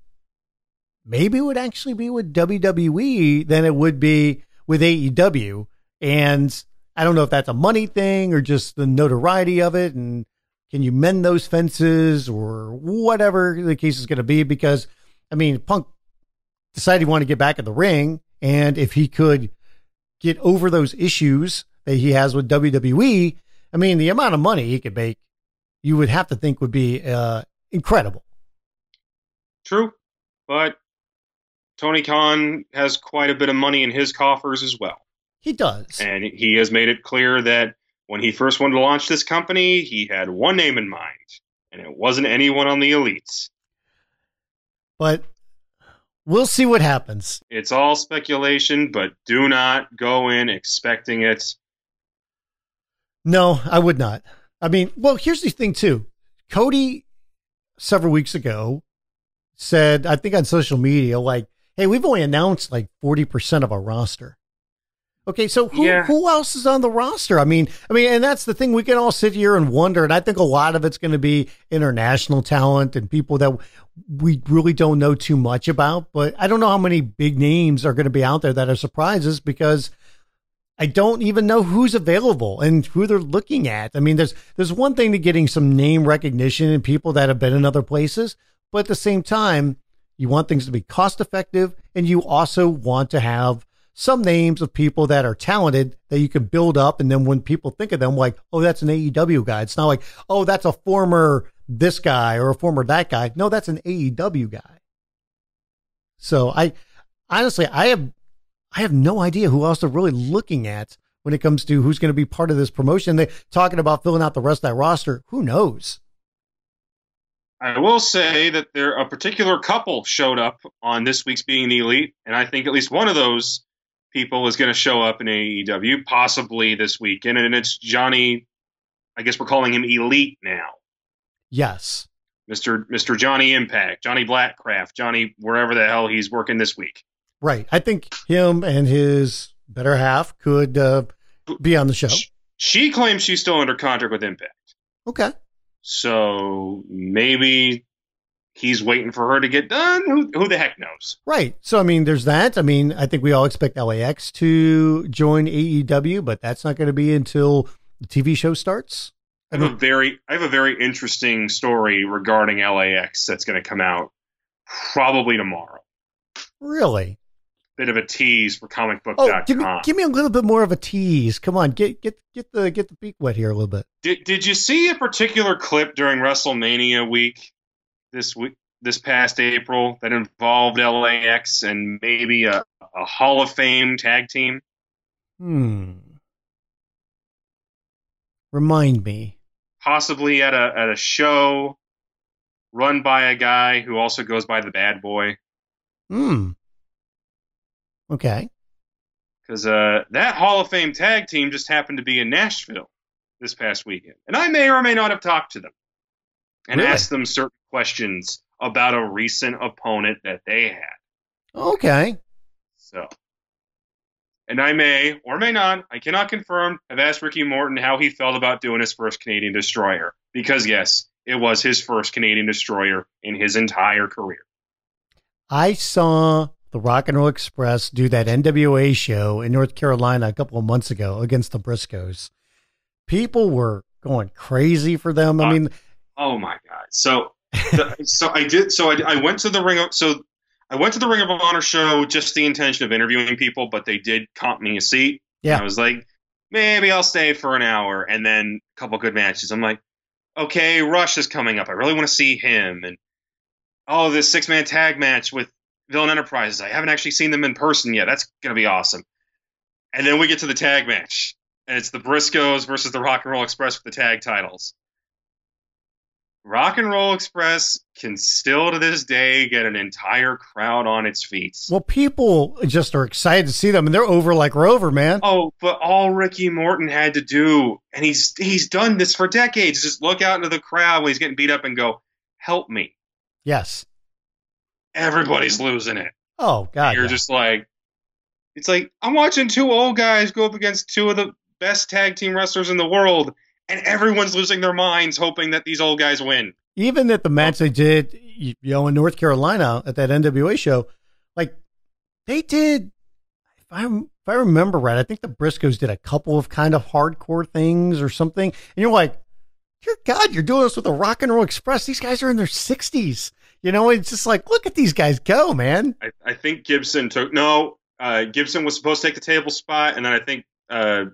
maybe it would actually be with W W E than it would be with A E W. And I don't know if that's a money thing or just the notoriety of it. And can you mend those fences or whatever the case is going to be? Because, I mean, Punk decided he wanted to get back in the ring. And if he could get over those issues that he has with W W E, I mean, the amount of money he could make, you would have to think would be uh, incredible. True. But Tony Khan has quite a bit of money in his coffers as well. He does. And he has made it clear that when he first wanted to launch this company, he had one name in mind, and it wasn't anyone on the elites. But we'll see what happens. It's all speculation, but do not go in expecting it. No, I would not. I mean, well, here's the thing, too. Cody, several weeks ago, said, I think on social media, like, hey, we've only announced like forty percent of our roster. Okay, so who yeah. who else is on the roster? I mean, I mean, and that's the thing. We can all sit here and wonder, and I think a lot of it's going to be international talent and people that we really don't know too much about, but I don't know how many big names are going to be out there that are surprises because I don't even know who's available and who they're looking at. I mean, there's there's one thing to getting some name recognition and people that have been in other places, but at the same time, you want things to be cost effective, and you also want to have some names of people that are talented that you can build up. And then when people think of them, like, oh, that's an A E W guy. It's not like, oh, that's a former this guy or a former that guy. No, that's an A E W guy. So I honestly, I have, I have no idea who else they're really looking at when it comes to who's going to be part of this promotion. They're talking about filling out the rest of that roster. Who knows? I will say that there a particular couple showed up on this week's Being the Elite, and I think at least one of those people is going to show up in A E W, possibly this weekend, and it's Johnny, I guess we're calling him Elite now. Yes. Mister Mister Johnny Impact, Johnny Blackcraft, Johnny wherever the hell he's working this week. Right. I think him and his better half could uh, be on the show. She, she claims she's still under contract with Impact. Okay. So maybe he's waiting for her to get done. Who, who the heck knows? Right. So, I mean, there's that. I mean, I think we all expect L A X to join A E W, but that's not going to be until the T V show starts. I have a very, I have a very interesting story regarding L A X that's going to come out probably tomorrow. Really? Bit of a tease for comic book dot com. Oh, give me, give me a little bit more of a tease. Come on, get get get the get the beak wet here a little bit. Did Did you see a particular clip during WrestleMania week this week this past April that involved L A X and maybe a, a Hall of Fame tag team? Hmm. Remind me. Possibly at a at a show run by a guy who also goes by the Bad Boy. Hmm. Okay. Because uh, that Hall of Fame tag team just happened to be in Nashville this past weekend. And I may or may not have talked to them and really? asked them certain questions about a recent opponent that they had. Okay. So, and I may or may not, I cannot confirm, have asked Ricky Morton how he felt about doing his first Canadian Destroyer. Because, yes, it was his first Canadian Destroyer in his entire career. I saw the Rock and Roll Express do that N W A show in North Carolina a couple of months ago against the Briscoes. People were going crazy for them. I uh, mean, oh my God. So, the, so I did, so I, I went to the Ring of, so I went to the Ring of Honor show with just the intention of interviewing people, but they did comp me a seat. Yeah. I was like, maybe I'll stay for an hour. And then a couple of good matches. I'm like, okay, Rush is coming up. I really want to see him. And, oh, this six man tag match with Villain Enterprises. I haven't actually seen them in person yet. That's going to be awesome. And then we get to the tag match. And it's the Briscoes versus the Rock and Roll Express with the tag titles. Rock and Roll Express can still to this day get an entire crowd on its feet. Well, people just are excited to see them, and they're over like Rover, man. Oh, but all Ricky Morton had to do, and he's he's done this for decades, just look out into the crowd when he's getting beat up and go, help me. Yes. Everybody's losing it. Oh, God. You're yeah. just like, it's like, I'm watching two old guys go up against two of the best tag team wrestlers in the world, and everyone's losing their minds hoping that these old guys win. Even at the match they did, you know, in North Carolina at that N W A show, like, they did, if I, if I remember right, I think the Briscoes did a couple of kind of hardcore things or something, and you're like, dear God, you're doing this with a Rock and Roll Express. These guys are in their sixties. You know, it's just like, look at these guys go, man. I, I think Gibson took, no, uh, Gibson was supposed to take the table spot, and then I think uh,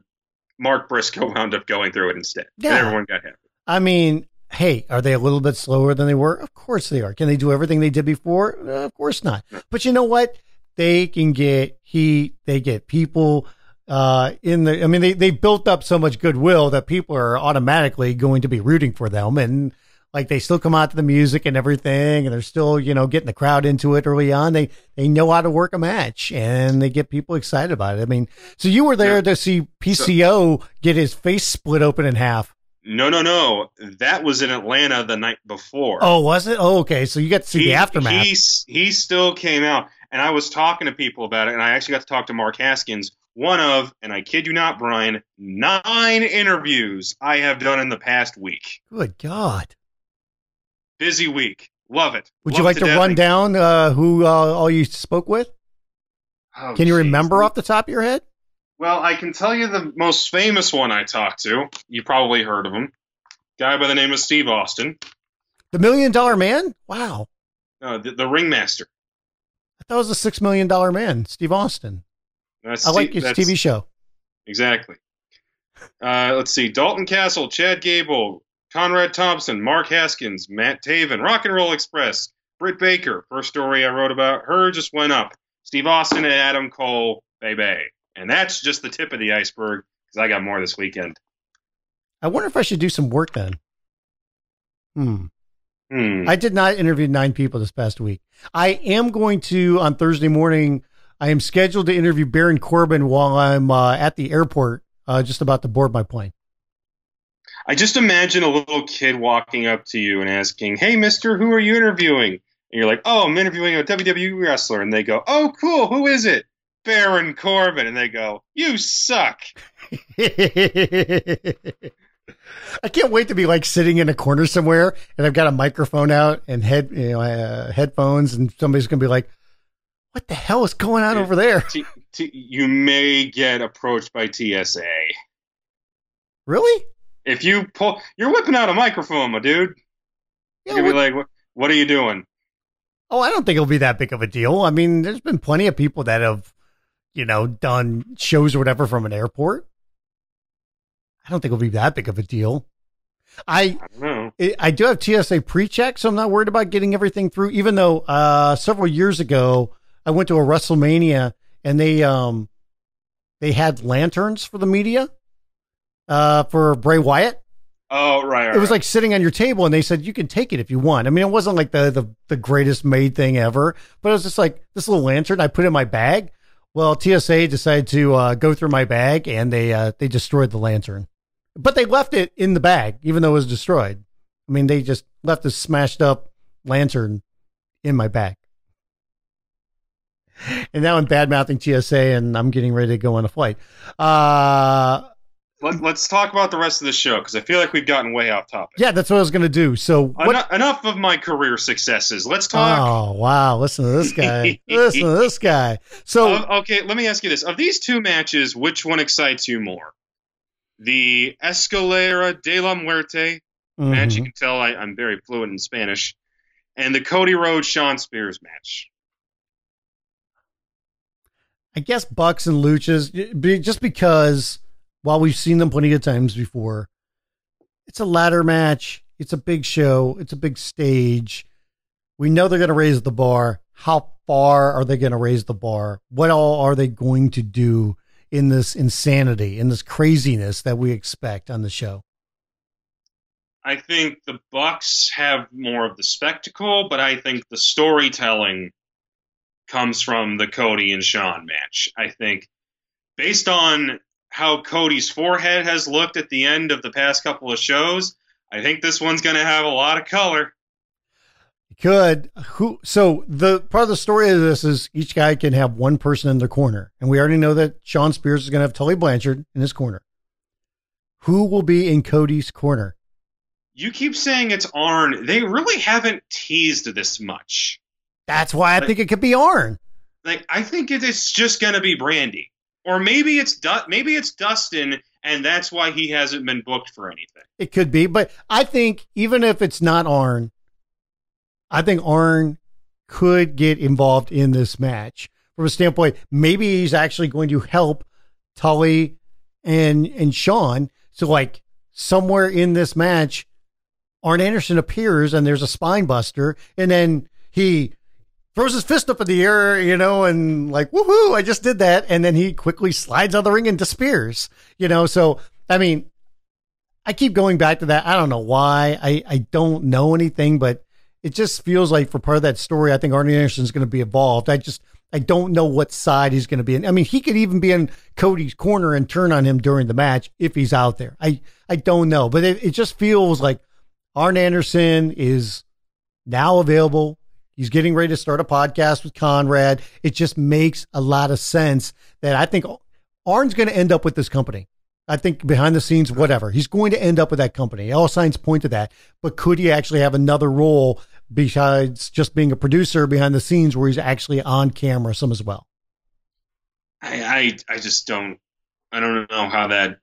Mark Briscoe wound up going through it instead. Yeah. And everyone got happy. I mean, hey, are they a little bit slower than they were? Of course they are. Can they do everything they did before? Uh, of course not. But you know what? They can get heat. They get people uh, in the, I mean, they, they built up so much goodwill that people are automatically going to be rooting for them, and like they still come out to the music and everything, and they're still, you know, getting the crowd into it early on. They they know how to work a match, and they get people excited about it. I mean, so you were there yeah. to see P C O so, get his face split open in half. No, no, no. That was in Atlanta the night before. Oh, was it? Oh, okay. So you got to see he, the aftermath. He, he still came out, and I was talking to people about it, and I actually got to talk to Mark Haskins, one of, and I kid you not, Brian, nine interviews I have done in the past week. Good God. Busy week. Love it. Would Love you like to, to run down uh, who uh, all you spoke with? Oh, can you geez. remember off the top of your head? Well, I can tell you the most famous one I talked to. You probably heard of him. Guy by the name of Steve Austin. The Million Dollar Man? Wow. Uh, the, the Ringmaster. I thought it was the Six Million Dollar Man, Steve Austin. That's I like his T V show. Exactly. Uh, let's see. Dalton Castle, Chad Gable, Conrad Thompson, Mark Haskins, Matt Taven, Rock and Roll Express, Britt Baker, first story I wrote about her, just went up. Steve Austin and Adam Cole, bay bay. And that's just the tip of the iceberg, because I got more this weekend. I wonder if I should do some work then. Hmm. Hmm. I did not interview nine people this past week. I am going to, on Thursday morning, I am scheduled to interview Baron Corbin while I'm uh, at the airport, uh, just about to board my plane. I just imagine a little kid walking up to you and asking, "Hey, mister, who are you interviewing?" And you're like, "Oh, I'm interviewing a W W E wrestler." And they go, "Oh, cool. Who is it?" "Baron Corbin." And they go, "You suck." I can't wait to be like sitting in a corner somewhere and I've got a microphone out and head, you know, uh, headphones, and somebody's going to be like, "What the hell is going on it, over there?" T- t- you may get approached by T S A. Really? If you pull, you're whipping out a microphone, my dude. Yeah, you'll be like, what, what are you doing? Oh, I don't think it'll be that big of a deal. I mean, there's been plenty of people that have, you know, done shows or whatever from an airport. I don't think it'll be that big of a deal. I I, don't know. I do have T S A pre-check, so I'm not worried about getting everything through, even though uh, several years ago I went to a WrestleMania and they um they had lanterns for the media uh, for Bray Wyatt. Oh, right, right. It was like sitting on your table and they said, "You can take it if you want." I mean, it wasn't like the, the, the greatest made thing ever, but it was just like this little lantern I put in my bag. Well, T S A decided to uh, go through my bag and they uh, they destroyed the lantern. But they left it in the bag, even though it was destroyed. I mean, they just left this smashed up lantern in my bag. And now I'm bad-mouthing T S A and I'm getting ready to go on a flight. Uh, Let, let's talk about the rest of the show, because I feel like we've gotten way off topic. Yeah, that's what I was going to do. So what, enough, enough of my career successes. Let's talk. Oh, wow. Listen to this guy. Listen to this guy. So uh, okay, let me ask you this. Of these two matches, which one excites you more? The Escalera de la Muerte mm-hmm. match, you can tell I, I'm very fluent in Spanish, and the Cody Rhodes Shawn Spears match. I guess Bucks and Luchas, just because while we've seen them plenty of times before, it's a ladder match, it's a big show, it's a big stage. We know they're going to raise the bar. How far are they going to raise the bar? What all are they going to do in this insanity, in this craziness that we expect on the show? I think the Bucks have more of the spectacle, but I think the storytelling comes from the Cody and Shawn match. I think based on how Cody's forehead has looked at the end of the past couple of shows, I think this one's going to have a lot of color. Good. Who? So the part of the story of this is each guy can have one person in their corner. And we already know that Shawn Spears is going to have Tully Blanchard in his corner. Who will be in Cody's corner? You keep saying it's Arn. They really haven't teased this much. That's why I like, think it could be Arn. Like, I think it, it's just going to be Brandy. Or maybe it's du- maybe it's Dustin, and that's why he hasn't been booked for anything. It could be. But I think even if it's not Arn, I think Arn could get involved in this match from a standpoint. Maybe he's actually going to help Tully and, and Shawn. So like somewhere in this match, Arn Anderson appears and there's a spine buster, and then he throws his fist up in the air, you know, and like, woohoo, I just did that. And then he quickly slides out of the ring and disappears, you know? So, I mean, I keep going back to that. I don't know why. I, I don't know anything, but it just feels like for part of that story, I think Arn Anderson's going to be involved. I just, I don't know what side he's going to be in. I mean, he could even be in Cody's corner and turn on him during the match if he's out there. I, I don't know, but it, it just feels like Arn Anderson is now available. He's getting ready to start a podcast with Conrad. It just makes a lot of sense that I think Arn's going to end up with this company. I think behind the scenes, whatever. He's going to end up with that company. All signs point to that. But could he actually have another role besides just being a producer behind the scenes where he's actually on camera some as well? I I, I just don't I don't know how that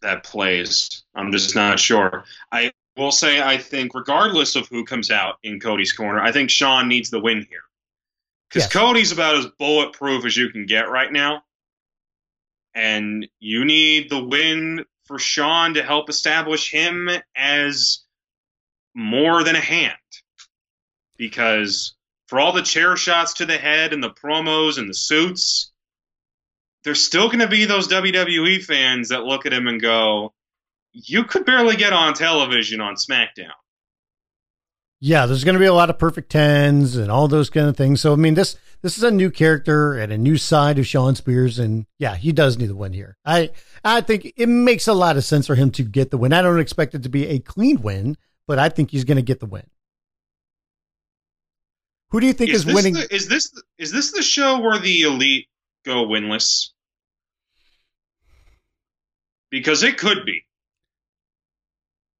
that plays. I'm just not sure. I will say I think regardless of who comes out in Cody's corner, I think Shawn needs the win here. Because yes. Cody's about as bulletproof as you can get right now. And you need the win for Shawn to help establish him as more than a hand. because for all the chair shots to the head and the promos and the suits, there's still going to be those W W E fans that look at him and go, you could barely get on television on SmackDown. Yeah, there's going to be a lot of perfect tens and all those kind of things. So, I mean, this this is a new character and a new side of Sean Spears. And, yeah, he does need the win here. I I think it makes a lot of sense for him to get the win. I don't expect it to be a clean win, but I think he's going to get the win. Who do you think is, is winning? The, is this the, is this the show where the Elite go winless? Because it could be.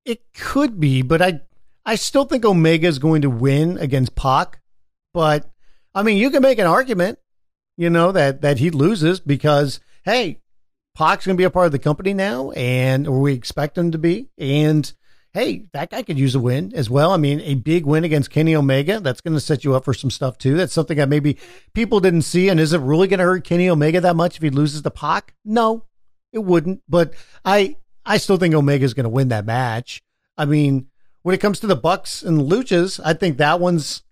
It could be, but I I still think Omega is going to win against Pac. But, I mean, you can make an argument, you know, that, that he loses because, hey, Pac's going to be a part of the company now, and or we expect him to be, and hey, that guy could use a win as well. I mean, a big win against Kenny Omega, that's going to set you up for some stuff too. That's something that maybe people didn't see. And is it really going to hurt Kenny Omega that much if he loses to Pac? No, it wouldn't. But I, I still think Omega's going to win that match. I mean, when it comes to the Bucks and the Luchas, I think that one's,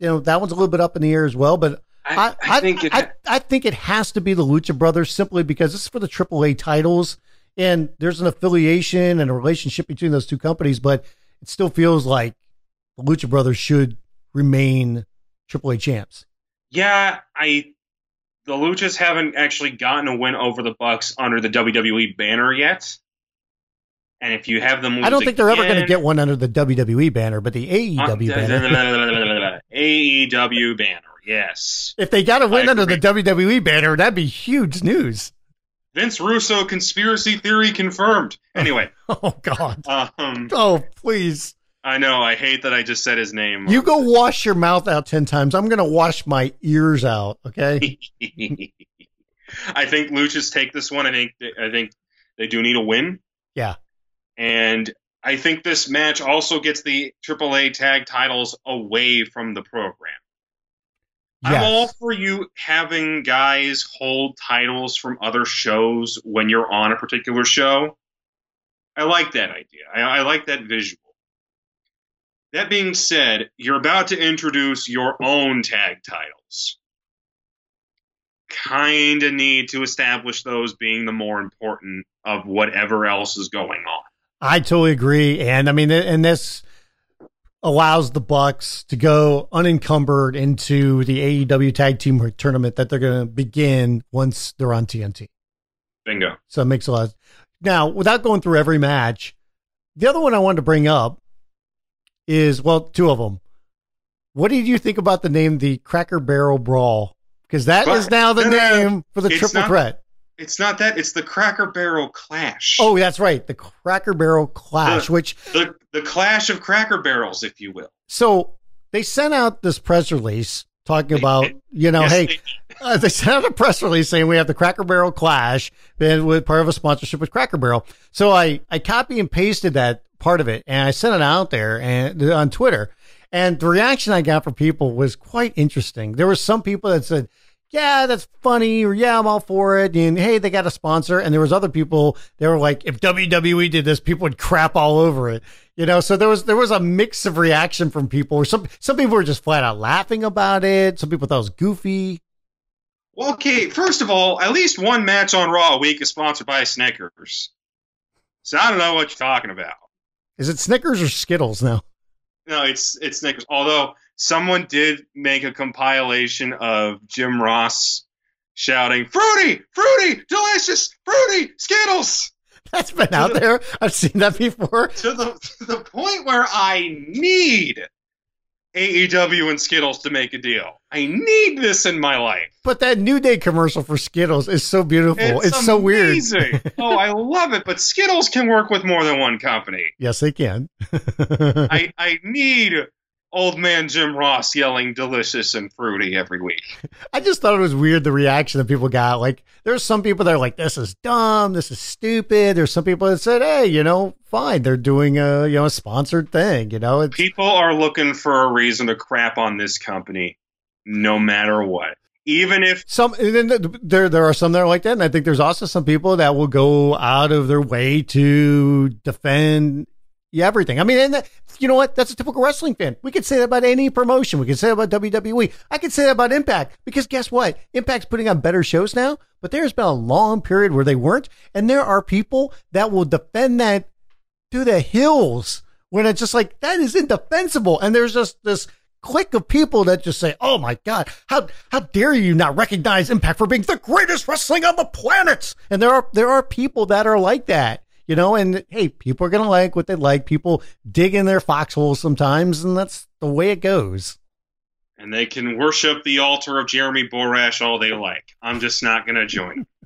you know, that one's a little bit up in the air as well. But I, I, I think I, it, I, I think it has to be the Lucha Brothers simply because this is for the triple A titles. And there's an affiliation and a relationship between those two companies, but it still feels like the Lucha Brothers should remain triple A champs. Yeah, I the Luchas haven't actually gotten a win over the Bucks under the W W E banner yet. And if you have them lose I don't think again, they're ever going to get one under the W W E banner, but the A E W banner. A E W banner, yes. If they got a win under the W W E banner, that'd be huge news. Vince Russo conspiracy theory confirmed. Anyway. Oh, God. Um, oh, please. I know. I hate that I just said his name. You go wash your mouth out ten times. I'm going to wash my ears out, okay? I think Luchas take this one. I think I think they do need a win. Yeah. And I think this match also gets the triple A tag titles away from the program. Yes. I'm all for you having guys hold titles from other shows when you're on a particular show. I like that idea. I, I like that visual. That being said, you're about to introduce your own tag titles. Kind of need to establish those being the more important of whatever else is going on. I totally agree. And I mean, and this allows the Bucks to go unencumbered into the A E W tag team tournament that they're going to begin once they're on T N T. Bingo. So it makes a lot. Of, now, without going through every match, the other one I wanted to bring up is, well, two of them. What did you think about the name, the Cracker Barrel Brawl? Because that but, is now the no, name no, for the triple not, threat. It's not that. It's the Cracker Barrel Clash. Oh, that's right. The Cracker Barrel Clash, the, which... The, The clash of Cracker Barrels, if you will. So they sent out this press release talking about, you know, yes, hey, they, uh, they sent out a press release saying we have the Cracker Barrel Clash and with part of a sponsorship with Cracker Barrel. So I, I copy and pasted that part of it and I sent it out there and on Twitter. And the reaction I got from people was quite interesting. There were some people that said, yeah, that's funny, or yeah, I'm all for it, and hey, they got a sponsor, and there was other people, they were like, if W W E did this, people would crap all over it, you know, so there was there was a mix of reaction from people, or some, some people were just flat out laughing about it, some people thought it was goofy. Well, okay, first of all, at least one match on Raw a week is sponsored by Snickers, so I don't know what you're talking about. Is it Snickers or Skittles now? No, it's it's Snickers, although... Someone did make a compilation of Jim Ross shouting, Fruity, Fruity, Delicious, Fruity, Skittles. That's been out the, there. I've seen that before. To the, to the point where I need A E W and Skittles to make a deal. I need this in my life. But that New Day commercial for Skittles is so beautiful. It's, it's so weird. Oh, I love it. But Skittles can work with more than one company. Yes, they can. I, I need... Old man Jim Ross yelling delicious and fruity every week. I just thought it was weird, the reaction that people got. Like, there's some people that are like, this is dumb. This is stupid. There's some people that said, hey, you know, fine. They're doing a, you know, a sponsored thing. You know, it's... people are looking for a reason to crap on this company, no matter what. Even if some, and then there, there are some that are like that. And I think there's also some people that will go out of their way to defend Yeah, everything. I mean, and that, you know what? That's a typical wrestling fan. We could say that about any promotion. We could say that about W W E. I could say that about Impact, because guess what? Impact's putting on better shows now, but there's been a long period where they weren't. And there are people that will defend that to the hills when it's just like, that is indefensible. And there's just this clique of people that just say, oh my God, how how dare you not recognize Impact for being the greatest wrestling on the planet? And there are there are people that are like that. You know, and hey, people are going to like what they like. People dig in their foxholes sometimes, and that's the way it goes. And they can worship the altar of Jeremy Borash all they like. I'm just not going to join.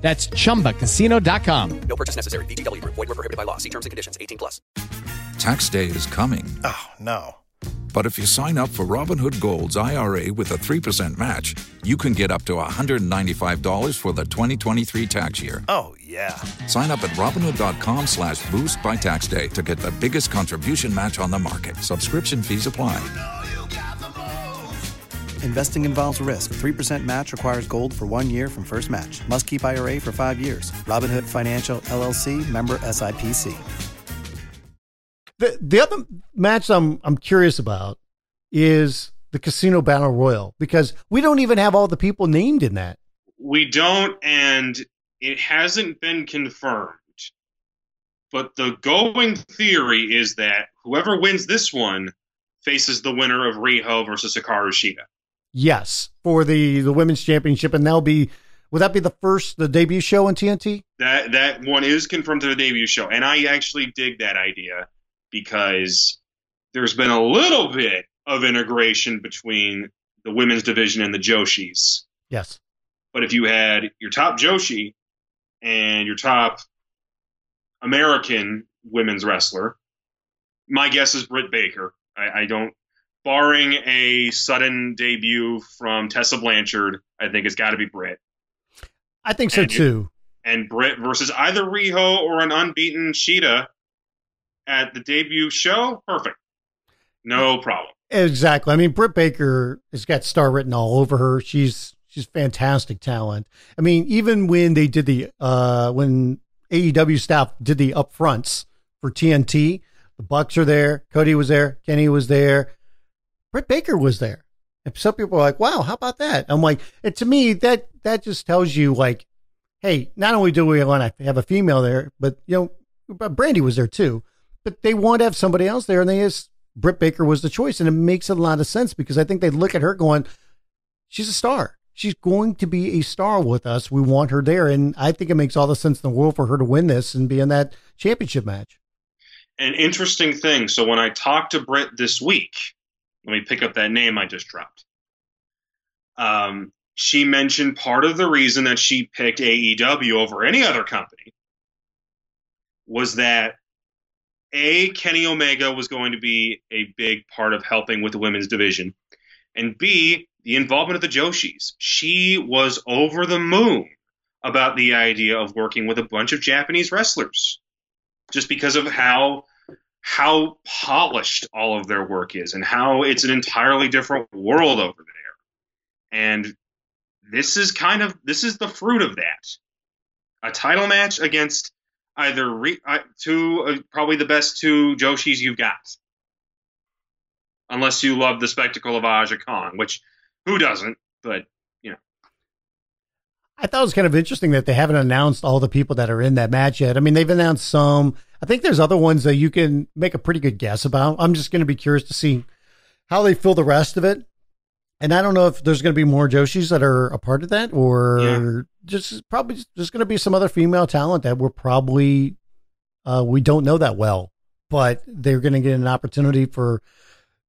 That's chumba casino dot com. No purchase necessary. V G W Group. Void where prohibited by law. See terms and conditions. eighteen plus. Tax day is coming. Oh, no. But if you sign up for Robinhood Gold's I R A with a three percent match, you can get up to one hundred ninety-five dollars for the twenty twenty-three tax year. Oh, yeah. Sign up at Robinhood.com slash boost by tax day to get the biggest contribution match on the market. Subscription fees apply. You know you got the most. Investing involves risk. three percent match requires gold for one year from first match. Must keep I R A for five years. Robinhood Financial, L L C, member S I P C. The the other match I'm I'm curious about is the Casino Battle Royal, because we don't even have all the people named in that. We don't, and it hasn't been confirmed. But the going theory is that whoever wins this one faces the winner of Riho versus Hikaru Shida. Yes, for the, the women's championship, and that'll be would that be the first the debut show on T N T? That that one is confirmed to the debut show, and I actually dig that idea, because there's been a little bit of integration between the women's division and the Joshis. Yes. But if you had your top Joshi and your top American women's wrestler, my guess is Britt Baker. I, I don't, barring a sudden debut from Tessa Blanchard, I think it's got to be Britt. I think so, and too. It, and Britt versus either Riho or an unbeaten Shida at the debut show, perfect. No problem. Exactly. I mean, Britt Baker has got star written all over her. She's she's fantastic talent. I mean, even when they did the uh, when A E W staff did the upfronts for T N T, the Bucks are there, Cody was there, Kenny was there, Britt Baker was there. And some people are like, "Wow, how about that?" I'm like, and to me, that that just tells you, like, hey, not only do we want to have a female there, but you know, Brandy was there too. But they want to have somebody else there, and they just, Britt Baker was the choice, and it makes a lot of sense, because I think they look at her going, she's a star. She's going to be a star with us. We want her there, and I think it makes all the sense in the world for her to win this and be in that championship match. An interesting thing, so when I talked to Britt this week, let me pick up that name I just dropped, um, she mentioned part of the reason that she picked A E W over any other company was that A, Kenny Omega was going to be a big part of helping with the women's division, and B, the involvement of the Joshis. She was over the moon about the idea of working with a bunch of Japanese wrestlers, just because of how how polished all of their work is and how it's an entirely different world over there. And this is kind of this is the fruit of that. A title match against Either re- uh, two, uh, probably the best two Joshis you've got, unless you love the spectacle of Aja Kong, which who doesn't? But you know, I thought it was kind of interesting that they haven't announced all the people that are in that match yet. I mean, they've announced some. I think there's other ones that you can make a pretty good guess about. I'm just going to be curious to see how they fill the rest of it. And I don't know if there's going to be more Joshis that are a part of that, or yeah. just probably there's going to be some other female talent that we're probably, uh, we don't know that well, but they're going to get an opportunity for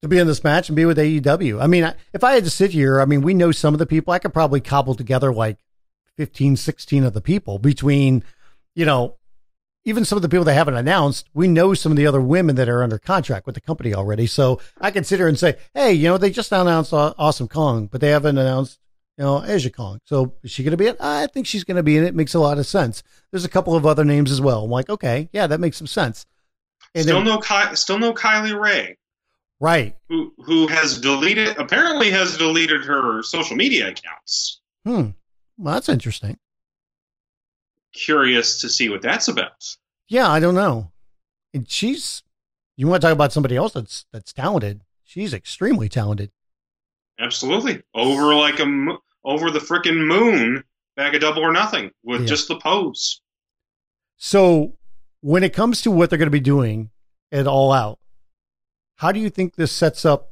to be in this match and be with A E W. I mean, if I had to sit here, I mean, we know some of the people. I could probably cobble together like fifteen, sixteen of the people between, you know, even some of the people they haven't announced, we know some of the other women that are under contract with the company already. So I can sit here and say, hey, you know, they just announced Awesome Kong, but they haven't announced, you know, Aja Kong. So is she going to be in it? I think she's going to be in it. It makes a lot of sense. There's a couple of other names as well. I'm like, okay, yeah, that makes some sense. And still, then, no Ki- still no Kylie Rae. Right. Who who has deleted, apparently has deleted her social media accounts. Hmm. Well, that's interesting. Curious to see what that's about. Yeah, I don't know. And she's, you want to talk about somebody else that's that's talented. She's extremely talented. Absolutely. Over like a, over the frickin' moon, back of Double or Nothing with yeah. just the pose. So when it comes to what they're going to be doing at All Out, how do you think this sets up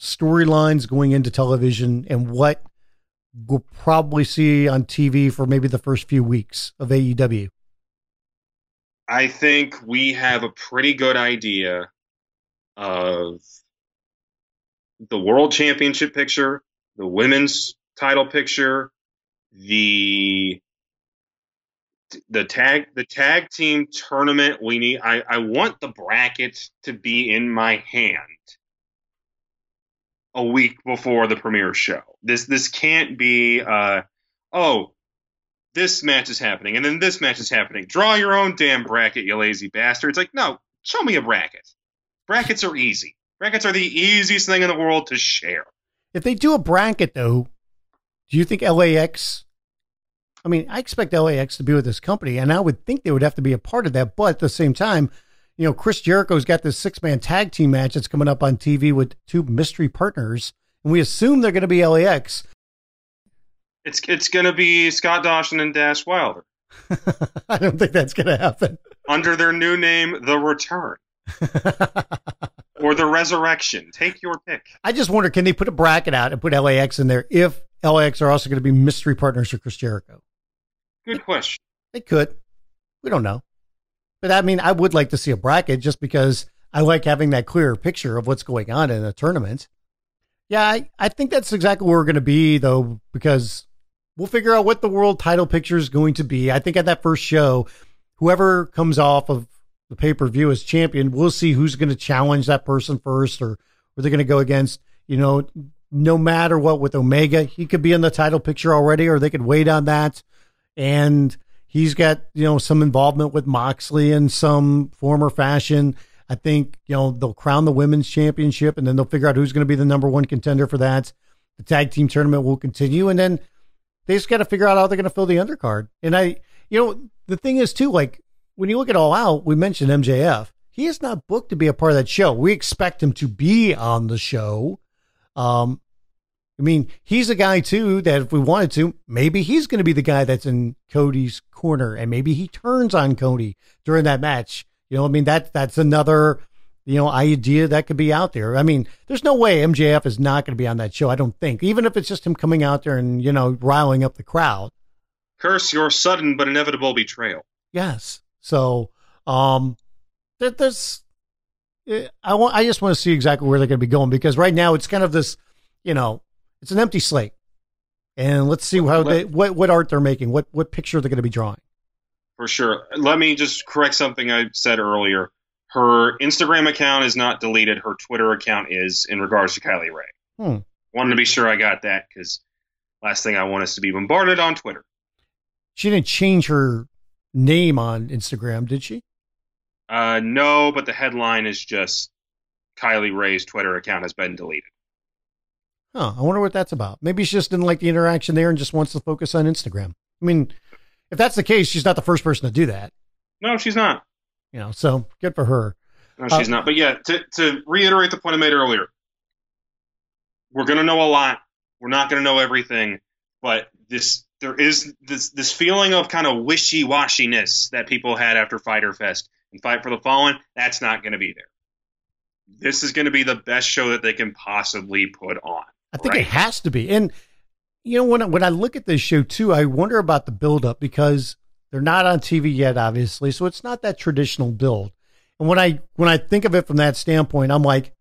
storylines going into television and what we'll probably see on T V for maybe the first few weeks of A E W? I think we have a pretty good idea of the World Championship picture, the women's title picture, the the tag the tag team tournament. We need. I, I want the bracket to be in my hand a week before the premiere show. This this can't be, uh, oh, this match is happening, and then this match is happening. Draw your own damn bracket, you lazy bastard. It's like, no, show me a bracket. Brackets are easy. Brackets are the easiest thing in the world to share. If they do a bracket, though, do you think L A X... I mean, I expect L A X to be with this company, and I would think they would have to be a part of that, but at the same time, you know, Chris Jericho's got this six-man tag team match that's coming up on T V with two mystery partners, and we assume they're going to be L A X. It's it's going to be Scott Dawson and Dash Wilder. I don't think that's going to happen. Under their new name, The Return. Or The Resurrection. Take your pick. I just wonder, can they put a bracket out and put L A X in there if L A X are also going to be mystery partners for Chris Jericho? Good question. They could. We don't know. But I mean, I would like to see a bracket just because I like having that clearer picture of what's going on in a tournament. Yeah, I, I think that's exactly where we're going to be, though, because we'll figure out what the world title picture is going to be. I think at that first show, whoever comes off of the pay-per-view as champion, we'll see who's going to challenge that person first or who they're going to go against. You know, no matter what with Omega, he could be in the title picture already, or they could wait on that. And he's got, you know, some involvement with Moxley in some form or fashion. I think, you know, they'll crown the women's championship and then they'll figure out who's going to be the number one contender for that. The tag team tournament will continue. And then they just got to figure out how they're going to fill the undercard. And I, you know, the thing is too, like when you look at All Out, we mentioned M J F. He is not booked to be a part of that show. We expect him to be on the show. Um, I mean, he's a guy, too, that if we wanted to, maybe he's going to be the guy that's in Cody's corner, and maybe he turns on Cody during that match. You know, I mean, that that's another, you know, idea that could be out there. I mean, there's no way M J F is not going to be on that show, I don't think, even if it's just him coming out there and, you know, riling up the crowd. Curse your sudden but inevitable betrayal. Yes. So, um, that there's, I, want, I just want to see exactly where they're going to be going, because right now it's kind of this, you know, it's an empty slate, and let's see how they, what, what art they're making, what what picture they're going to be drawing. For sure. Let me just correct something I said earlier. Her Instagram account is not deleted. Her Twitter account is, in regards to Kylie Rae. Hmm. Wanted to be sure I got that, because last thing I want is to be bombarded on Twitter. She didn't change her name on Instagram, did she? Uh, no, but the headline is just Kylie Rae's Twitter account has been deleted. Huh, I wonder what that's about. Maybe she just didn't like the interaction there and just wants to focus on Instagram. I mean, if that's the case, she's not the first person to do that. No, she's not. You know, so good for her. No, she's uh, not. But yeah, to, to reiterate the point I made earlier, we're going to know a lot. We're not going to know everything. But this, there is this, this feeling of kind of wishy-washiness that people had after Fyter Fest and Fight for the Fallen. That's not going to be there. This is going to be the best show that they can possibly put on. I think right. It has to be. And, you know, when I, when I look at this show, too, I wonder about the buildup, because they're not on T V yet, obviously. So it's not that traditional build. And when I when I think of it from that standpoint, I'm like,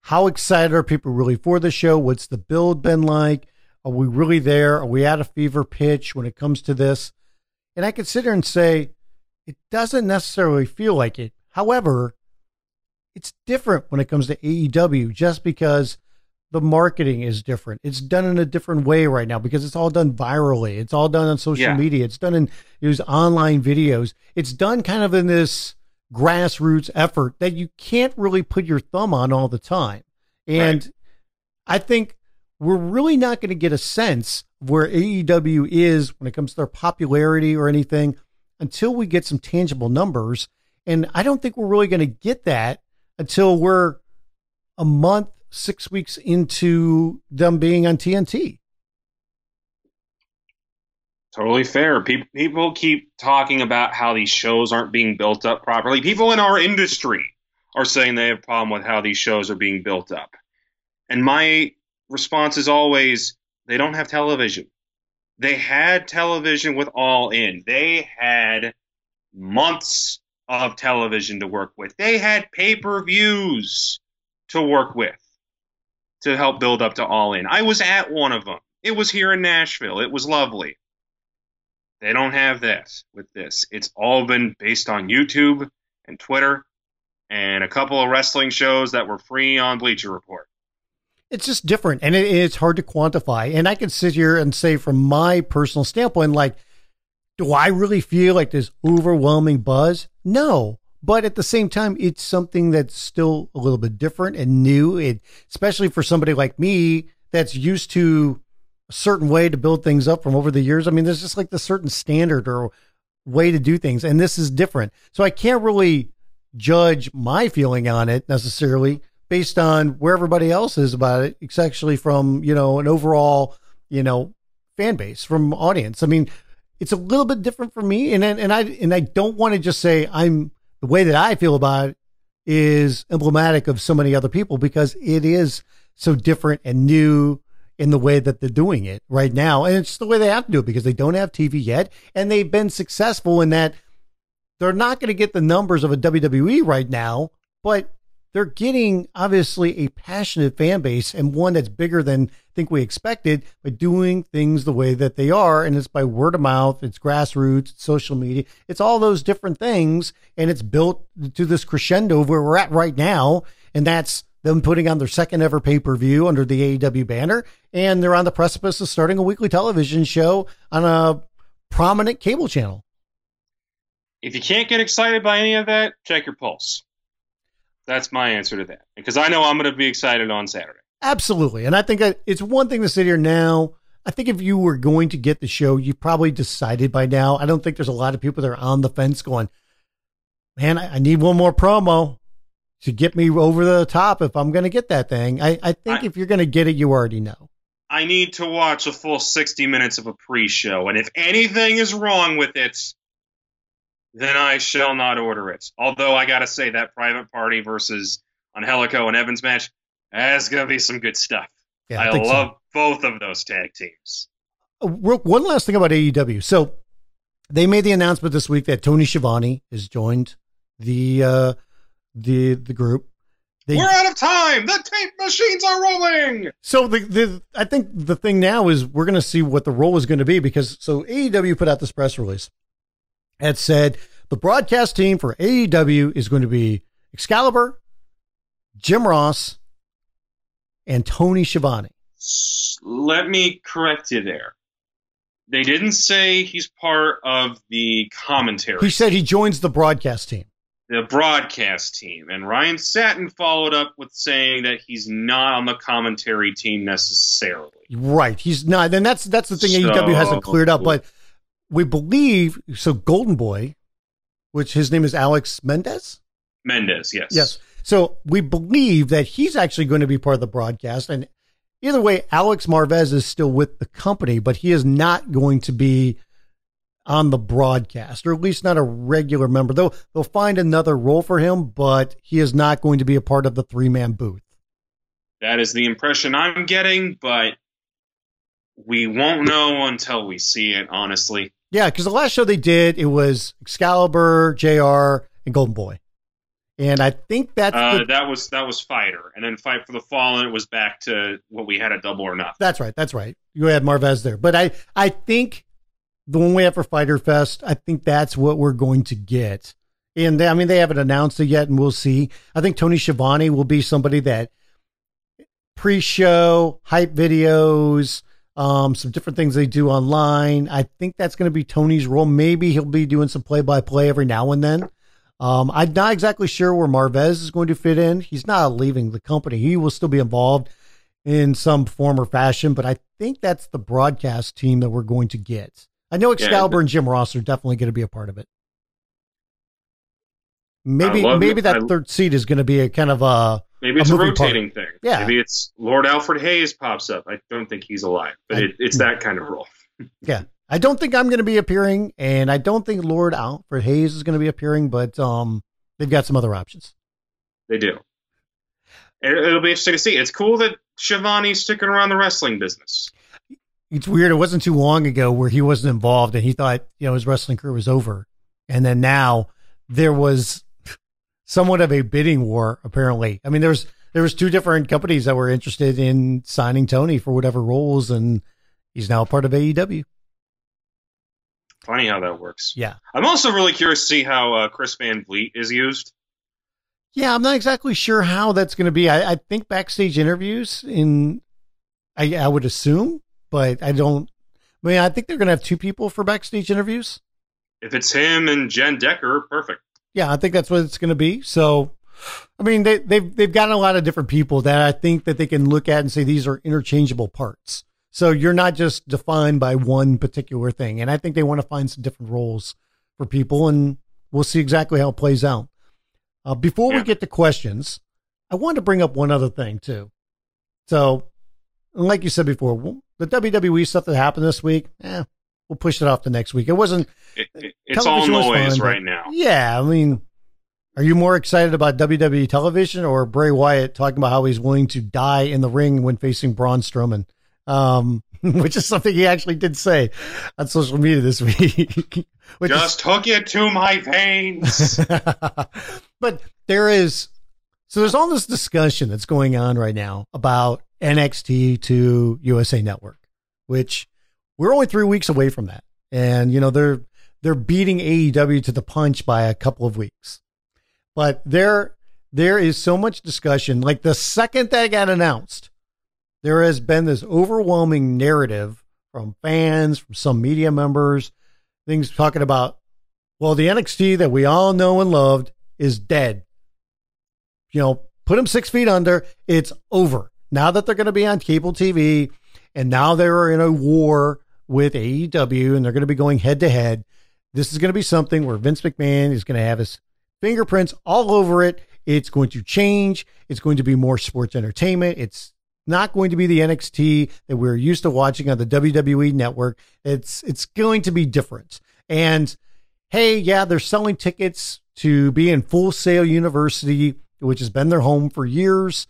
how excited are people really for the show? What's the build been like? Are we really there? Are we at a fever pitch when it comes to this? And I could sit here and say, It doesn't necessarily feel like it. However, it's different when it comes to A E W just because the marketing is different. It's done in a different way right now because it's all done virally. It's all done on social yeah. media. It's done in these online videos. It's done kind of in this grassroots effort that you can't really put your thumb on all the time. And right. I think we're really not going to get a sense of where A E W is when it comes to their popularity or anything until we get some tangible numbers. And I don't think we're really going to get that until we're a month, six weeks into them being on T N T. Totally fair. People, people keep talking about how these shows aren't being built up properly. People in our industry are saying they have a problem with how these shows are being built up. And my response is always, they don't have television. They had television with All In. They had months of television to work with. They had pay-per-views to work with to help build up to All In. I was at one of them. It was here in Nashville. It was lovely. They don't have that with this. It's all been based on YouTube and Twitter and a couple of wrestling shows that were free on Bleacher Report. It's just different, and it, it's hard to quantify. And I can sit here and say from my personal standpoint, like, do I really feel like this overwhelming buzz? No, but at the same time, it's something that's still a little bit different and new, it, especially for somebody like me that's used to a certain way to build things up from over the years. I mean, there's just like the certain standard or way to do things, and this is different. So I can't really judge my feeling on it necessarily based on where everybody else is about it, especially from, you know, an overall, you know, fan base, from audience. I mean, it's a little bit different for me. And and, and I and I don't want to just say I'm the way that I feel about it is emblematic of so many other people, because it is so different and new in the way that they're doing it right now. And it's the way they have to do it because they don't have T V yet. And they've been successful in that they're not going to get the numbers of a W W E right now, but they're getting obviously a passionate fan base and one that's bigger than I think we expected by doing things the way that they are. And it's by word of mouth, it's grassroots, it's social media, it's all those different things. And it's built to this crescendo where we're at right now. And that's them putting on their second ever pay-per-view under the A E W banner. And they're on the precipice of starting a weekly television show on a prominent cable channel. If you can't get excited by any of that, check your pulse. That's my answer to that, because I know I'm going to be excited on Saturday. Absolutely. And I think I, it's one thing to sit here now. I think if you were going to get the show, you probably decided by now. I don't think there's a lot of people that are on the fence going, man, I, I need one more promo to get me over the top if I'm going to get that thing. I, I think I, if you're going to get it, you already know. I need to watch a full sixty minutes of a pre-show. And if anything is wrong with it, then I shall not order it. Although I gotta say that Private Party versus Angelico and Evans match, that's gonna be some good stuff. Yeah, I, I love so. both of those tag teams. One last thing about A E W. So they made the announcement this week that Tony Schiavone has joined the uh, the the group. They, We're out of time. The tape machines are rolling. So the, the I think the thing now is we're gonna see what the role is gonna be, because so A E W put out this press release had said the broadcast team for A E W is going to be Excalibur, Jim Ross, and Tony Schiavone. Let me correct you there. They didn't say he's part of the commentary. He said he joins the broadcast team. The broadcast team. And Ryan Satin followed up with saying that he's not on the commentary team necessarily. Right. He's not. And that's, that's the thing so, A E W hasn't cleared up, but we believe, so Golden Boy, which his name is Alex Mendez? Mendez, yes. Yes. So we believe that he's actually going to be part of the broadcast. And either way, Alex Marvez is still with the company, but he is not going to be on the broadcast, or at least not a regular member. They'll, they'll find another role for him, but he is not going to be a part of the three-man booth. That is the impression I'm getting, but we won't know until we see it, honestly. Yeah, because the last show they did, it was Excalibur, J R, and Golden Boy, and I think that's uh, the... that was that was Fighter, and then Fight for the Fallen. It was back to what we had at Double or Nothing. That's right, that's right. You had Marvez there, but I I think the one we have for Fyter Fest, I think that's what we're going to get. And they, I mean, they haven't announced it yet, and we'll see. I think Tony Schiavone will be somebody that pre-show, hype videos, um, some different things they do online. I think that's going to be Tony's role. Maybe he'll be doing some play-by-play every now and then. Um, I'm not exactly sure where Marvez is going to fit in. He's not leaving the company. He will still be involved in some form or fashion, but I think that's the broadcast team that we're going to get. I know Excalibur yeah, and Jim Ross are definitely going to be a part of it. Maybe maybe it. that I, third seat is going to be a kind of a maybe it's a, a rotating part. thing. Yeah, maybe it's Lord Alfred Hayes pops up. I don't think he's alive, but I, it, it's that kind of role. Yeah, I don't think I'm going to be appearing, and I don't think Lord Alfred Hayes is going to be appearing. But um, they've got some other options. They do. It, it'll be interesting to see. It's cool that Shivani's sticking around the wrestling business. It's weird. It wasn't too long ago where he wasn't involved, and he thought you know his wrestling career was over, and then now there was somewhat of a bidding war, apparently. I mean, there was, there was two different companies that were interested in signing Tony for whatever roles, and he's now a part of A E W. Funny how that works. Yeah. I'm also really curious to see how uh, Chris Van Vliet is used. Yeah, I'm not exactly sure how that's going to be. I, I think backstage interviews, in, I, I would assume, but I don't. I mean, I think they're going to have two people for backstage interviews. If it's him and Jen Decker, perfect. Yeah, I think that's what it's going to be. So, I mean, they, they've they've gotten a lot of different people that I think that they can look at and say these are interchangeable parts. So you're not just defined by one particular thing. And I think they want to find some different roles for people, and we'll see exactly how it plays out. Uh, before yeah. we get to questions, I wanted to bring up one other thing, too. So, like you said before, the W W E stuff that happened this week, eh, we'll push it off to next week. It wasn't. It, it, it's all noise fun, right now. Yeah, I mean, are you more excited about W W E television or Bray Wyatt talking about how he's willing to die in the ring when facing Braun Strowman, um, which is something he actually did say on social media this week. Just is, hook it to my veins. But there is, so there's all this discussion that's going on right now about N X T to U S A Network, which. We're only three weeks away from that. And, you know, they're they're beating A E W to the punch by a couple of weeks. But there there is so much discussion. Like the second that got announced, there has been this overwhelming narrative from fans, from some media members, things talking about, well, the N X T that we all know and loved is dead. You know, put them six feet under. It's over. Now that they're going to be on cable T V, and now they're in a war with A E W, and they're going to be going head-to-head. This is going to be something where Vince McMahon is going to have his fingerprints all over it. It's going to change. It's going to be more sports entertainment. It's not going to be the N X T that we're used to watching on the W W E Network. It's it's going to be different. And, hey, yeah, they're selling tickets to be in Full Sail University, which has been their home for years.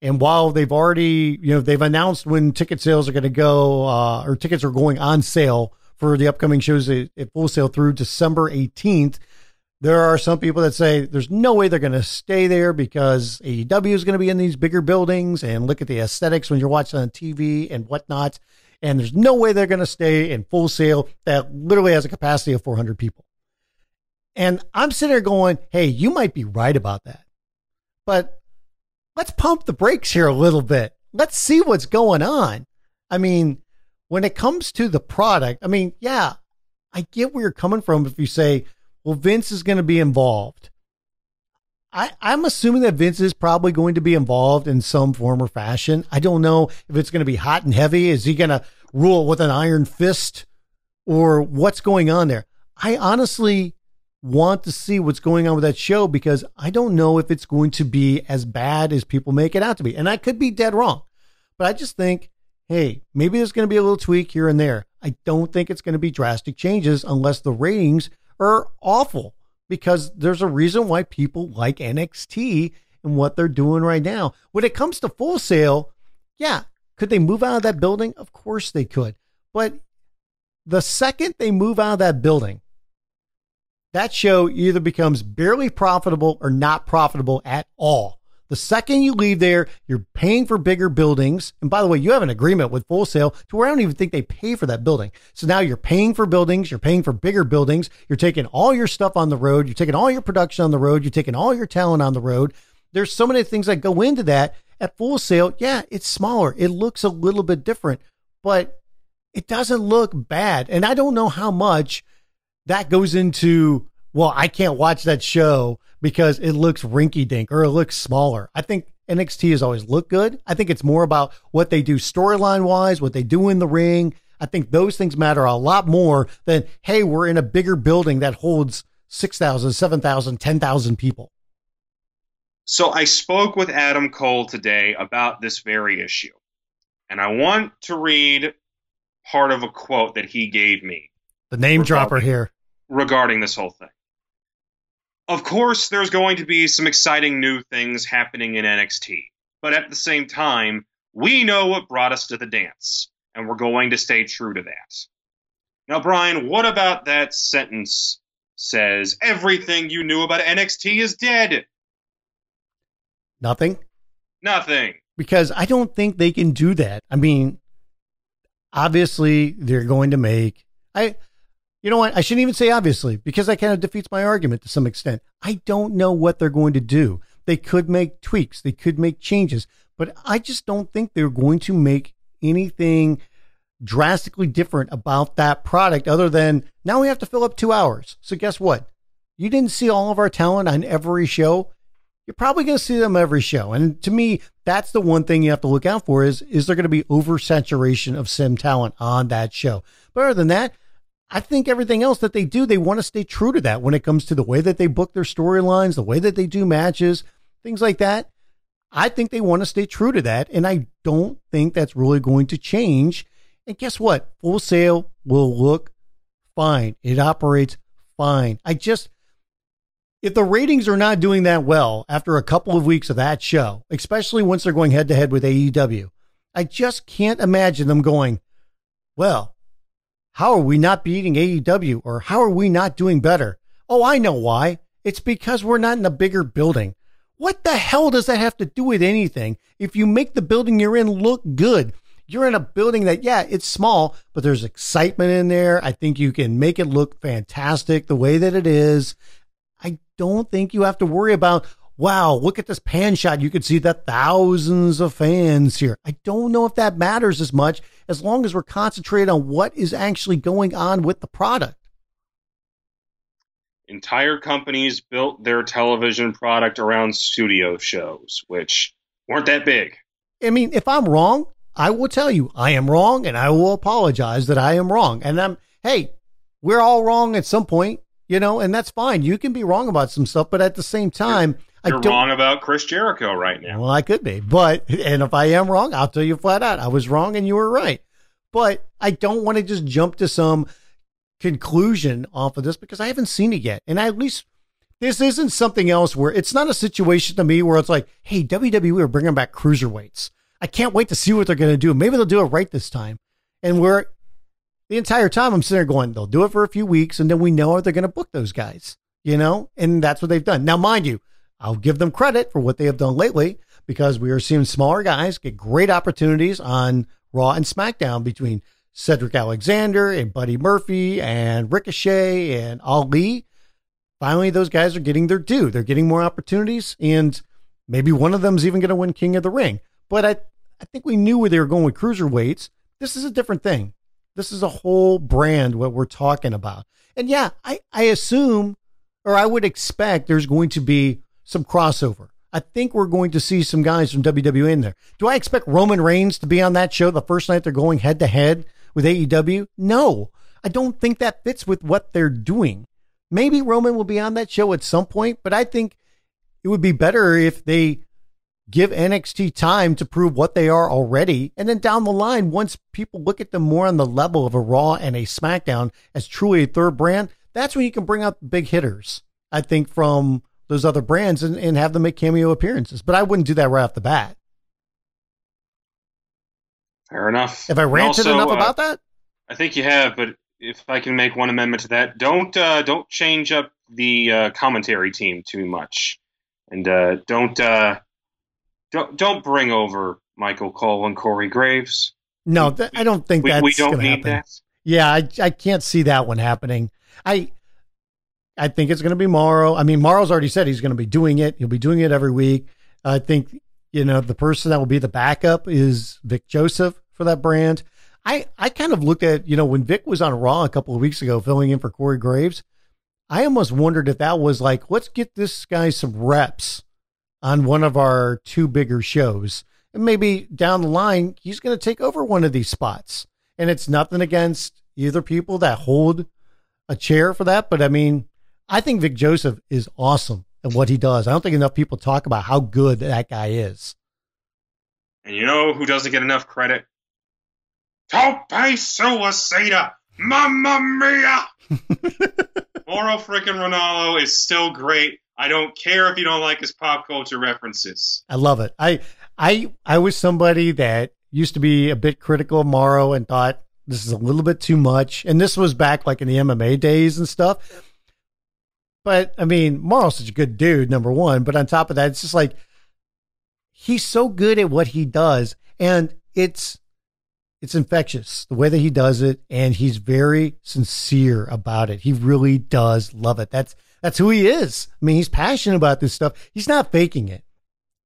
And while they've already, you know, they've announced when ticket sales are going to go, uh, or tickets are going on sale for the upcoming shows at, at Full Sail through December eighteenth, there are some people that say there's no way they're going to stay there because A E W is going to be in these bigger buildings and look at the aesthetics when you're watching on T V and whatnot. And there's no way they're going to stay in Full Sail that literally has a capacity of four hundred people. And I'm sitting there going, hey, you might be right about that, but let's pump the brakes here a little bit. Let's see what's going on. I mean, when it comes to the product, I mean, yeah, I get where you're coming from. If you say, well, Vince is going to be involved. I, I'm assuming that Vince is probably going to be involved in some form or fashion. I don't know if it's going to be hot and heavy. Is he going to rule with an iron fist or what's going on there? I honestly want to see what's going on with that show because I don't know if it's going to be as bad as people make it out to be. And I could be dead wrong, but I just think, hey, maybe there's going to be a little tweak here and there. I don't think it's going to be drastic changes unless the ratings are awful because there's a reason why people like N X T and what they're doing right now. When it comes to Full Sail, yeah, could they move out of that building? Of course they could. But the second they move out of that building, that show either becomes barely profitable or not profitable at all. The second you leave there, you're paying for bigger buildings. And by the way, you have an agreement with Full Sail to where I don't even think they pay for that building. So now you're paying for buildings. You're paying for bigger buildings. You're taking all your stuff on the road. You're taking all your production on the road. You're taking all your talent on the road. There's so many things that go into that. At Full Sail, yeah, it's smaller. It looks a little bit different, but it doesn't look bad. And I don't know how much that goes into, well, I can't watch that show because it looks rinky-dink or it looks smaller. I think N X T has always looked good. I think it's more about what they do storyline-wise, what they do in the ring. I think those things matter a lot more than, hey, we're in a bigger building that holds six thousand, seven thousand, ten thousand people. So I spoke with Adam Cole today about this very issue, and I want to read part of a quote that he gave me. The name dropper here. Regarding this whole thing. Of course, there's going to be some exciting new things happening in N X T, but at the same time, we know what brought us to the dance, and we're going to stay true to that. Now, Brian, what about that sentence says, everything you knew about N X T is dead? Nothing? Nothing. Because I don't think they can do that. I mean, obviously, they're going to make... I, You know what? I shouldn't even say obviously, because that kind of defeats my argument to some extent. I don't know what they're going to do. They could make tweaks. They could make changes. But I just don't think they're going to make anything drastically different about that product other than, now we have to fill up two hours. So guess what? You didn't see all of our talent on every show. You're probably going to see them every show. And to me, that's the one thing you have to look out for is, is there going to be oversaturation of sim talent on that show? But other than that, I think everything else that they do, they want to stay true to that when it comes to the way that they book their storylines, the way that they do matches, things like that. I think they want to stay true to that. And I don't think that's really going to change. And guess what? Full Sail will look fine. It operates fine. I just... If the ratings are not doing that well after a couple of weeks of that show, especially once they're going head-to-head with A E W, I just can't imagine them going, well, how are we not beating A E W? Or how are we not doing better? Oh, I know why. It's because we're not in a bigger building. What the hell does that have to do with anything? If you make the building you're in look good, you're in a building that, yeah, it's small, but there's excitement in there. I think you can make it look fantastic the way that it is. I don't think you have to worry about, wow, look at this pan shot. You can see the thousands of fans here. I don't know if that matters as much as long as we're concentrated on what is actually going on with the product. Entire companies built their television product around studio shows, which weren't that big. I mean, if I'm wrong, I will tell you I am wrong, and I will apologize that I am wrong. And I'm, hey, we're all wrong at some point. You know, and that's fine. You can be wrong about some stuff, but at the same time, you're, you're I don't, wrong about Chris Jericho right now. Well, I could be, but and if I am wrong, I'll tell you flat out, I was wrong and you were right. But I don't want to just jump to some conclusion off of this because I haven't seen it yet. And I, at least this isn't something else where it's not a situation to me where it's like, hey, W W E are bringing back cruiserweights. I can't wait to see what they're going to do. Maybe they'll do it right this time. And we're. The entire time I'm sitting there going, they'll do it for a few weeks and then we know they're going to book those guys, you know, and that's what they've done. Now, mind you, I'll give them credit for what they have done lately because we are seeing smaller guys get great opportunities on Raw and SmackDown between Cedric Alexander and Buddy Murphy and Ricochet and Ali. Finally, those guys are getting their due. They're getting more opportunities and maybe one of them is even going to win King of the Ring. But I, I think we knew where they were going with cruiserweights. This is a different thing. This is a whole brand, what we're talking about. And yeah, I, I assume, or I would expect there's going to be some crossover. I think we're going to see some guys from W W E in there. Do I expect Roman Reigns to be on that show the first night they're going head to head with A E W? No, I don't think that fits with what they're doing. Maybe Roman will be on that show at some point, but I think it would be better if they give N X T time to prove what they are already. And then down the line, once people look at them more on the level of a Raw and a SmackDown as truly a third brand, that's when you can bring out the big hitters, I think, from those other brands and, and have them make cameo appearances. But I wouldn't do that right off the bat. Fair enough. Have I ranted also, enough uh, about that? I think you have, but if I can make one amendment to that, don't, uh, don't change up the uh, commentary team too much. And uh, don't... Uh, don't, don't bring over Michael Cole and Corey Graves. No, th- I don't think we, that's we don't need happen. That. Yeah, I I can't see that one happening. I I think it's going to be Morrow. I mean, Morrow's already said he's going to be doing it. He'll be doing it every week. I think, you know, the person that will be the backup is Vic Joseph for that brand. I, I kind of looked at, you know, when Vic was on Raw a couple of weeks ago filling in for Corey Graves, I almost wondered if that was like, let's get this guy some reps on one of our two bigger shows. And maybe down the line, he's going to take over one of these spots. And it's nothing against either people that hold a chair for that. But I mean, I think Vic Joseph is awesome at what he does. I don't think enough people talk about how good that guy is. And you know who doesn't get enough credit? Tope Suicida! Mamma mia! Mauro frickin' Ranallo is still great. I don't care if you don't like his pop culture references. I love it. I I I was somebody that used to be a bit critical of Morrow and thought this is a little bit too much. And this was back like in the M M A days and stuff. But I mean, Morrow's such a good dude, number one. But on top of that, it's just like he's so good at what he does, and it's it's infectious the way that he does it, and he's very sincere about it. He really does love it. That's that's who he is. I mean, he's passionate about this stuff. He's not faking it.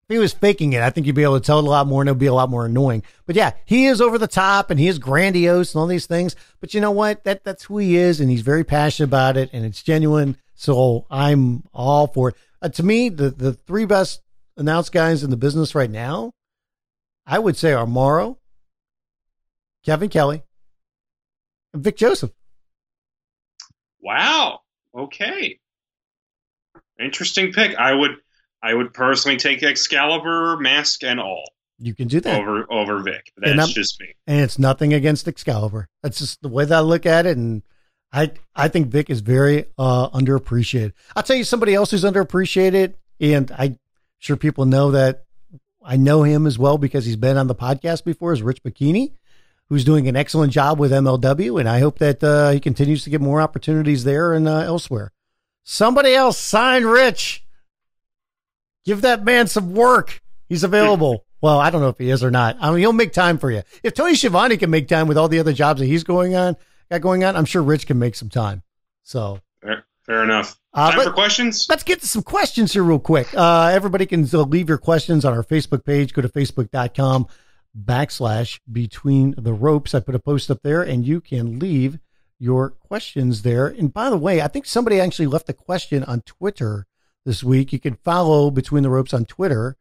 If he was faking it, I think you'd be able to tell it a lot more, and it would be a lot more annoying. But yeah, he is over the top, and he is grandiose and all these things. But you know what? That that's who he is, and he's very passionate about it, and it's genuine. So I'm all for it. Uh, to me, the, the three best announced guys in the business right now, I would say are Morrow, Kevin Kelly, and Vic Joseph. Wow. Okay. Interesting pick. I would I would personally take Excalibur, mask, and all. You can do that. Over over Vic. That's just me. And it's nothing against Excalibur. That's just the way that I look at it, and I I think Vic is very uh, underappreciated. I'll tell you somebody else who's underappreciated, and I'm sure people know that I know him as well because he's been on the podcast before, is Rich Bikini, who's doing an excellent job with M L W, and I hope that uh, he continues to get more opportunities there and uh, elsewhere. Somebody else sign Rich. Give that man some work. He's available. Well, I don't know if he is or not. I mean, he'll make time for you. If Tony Schiavone can make time with all the other jobs that he's going on, got going on, I'm sure Rich can make some time. So fair, fair enough. Uh, time for questions. Let's get to some questions here real quick. Uh, everybody can leave your questions on our Facebook page. Go to facebook dot com backslash between the ropes. I put a post up there and you can leave your questions there. And by the way, I think somebody actually left a question on Twitter this week. You can follow Between the Ropes on Twitter.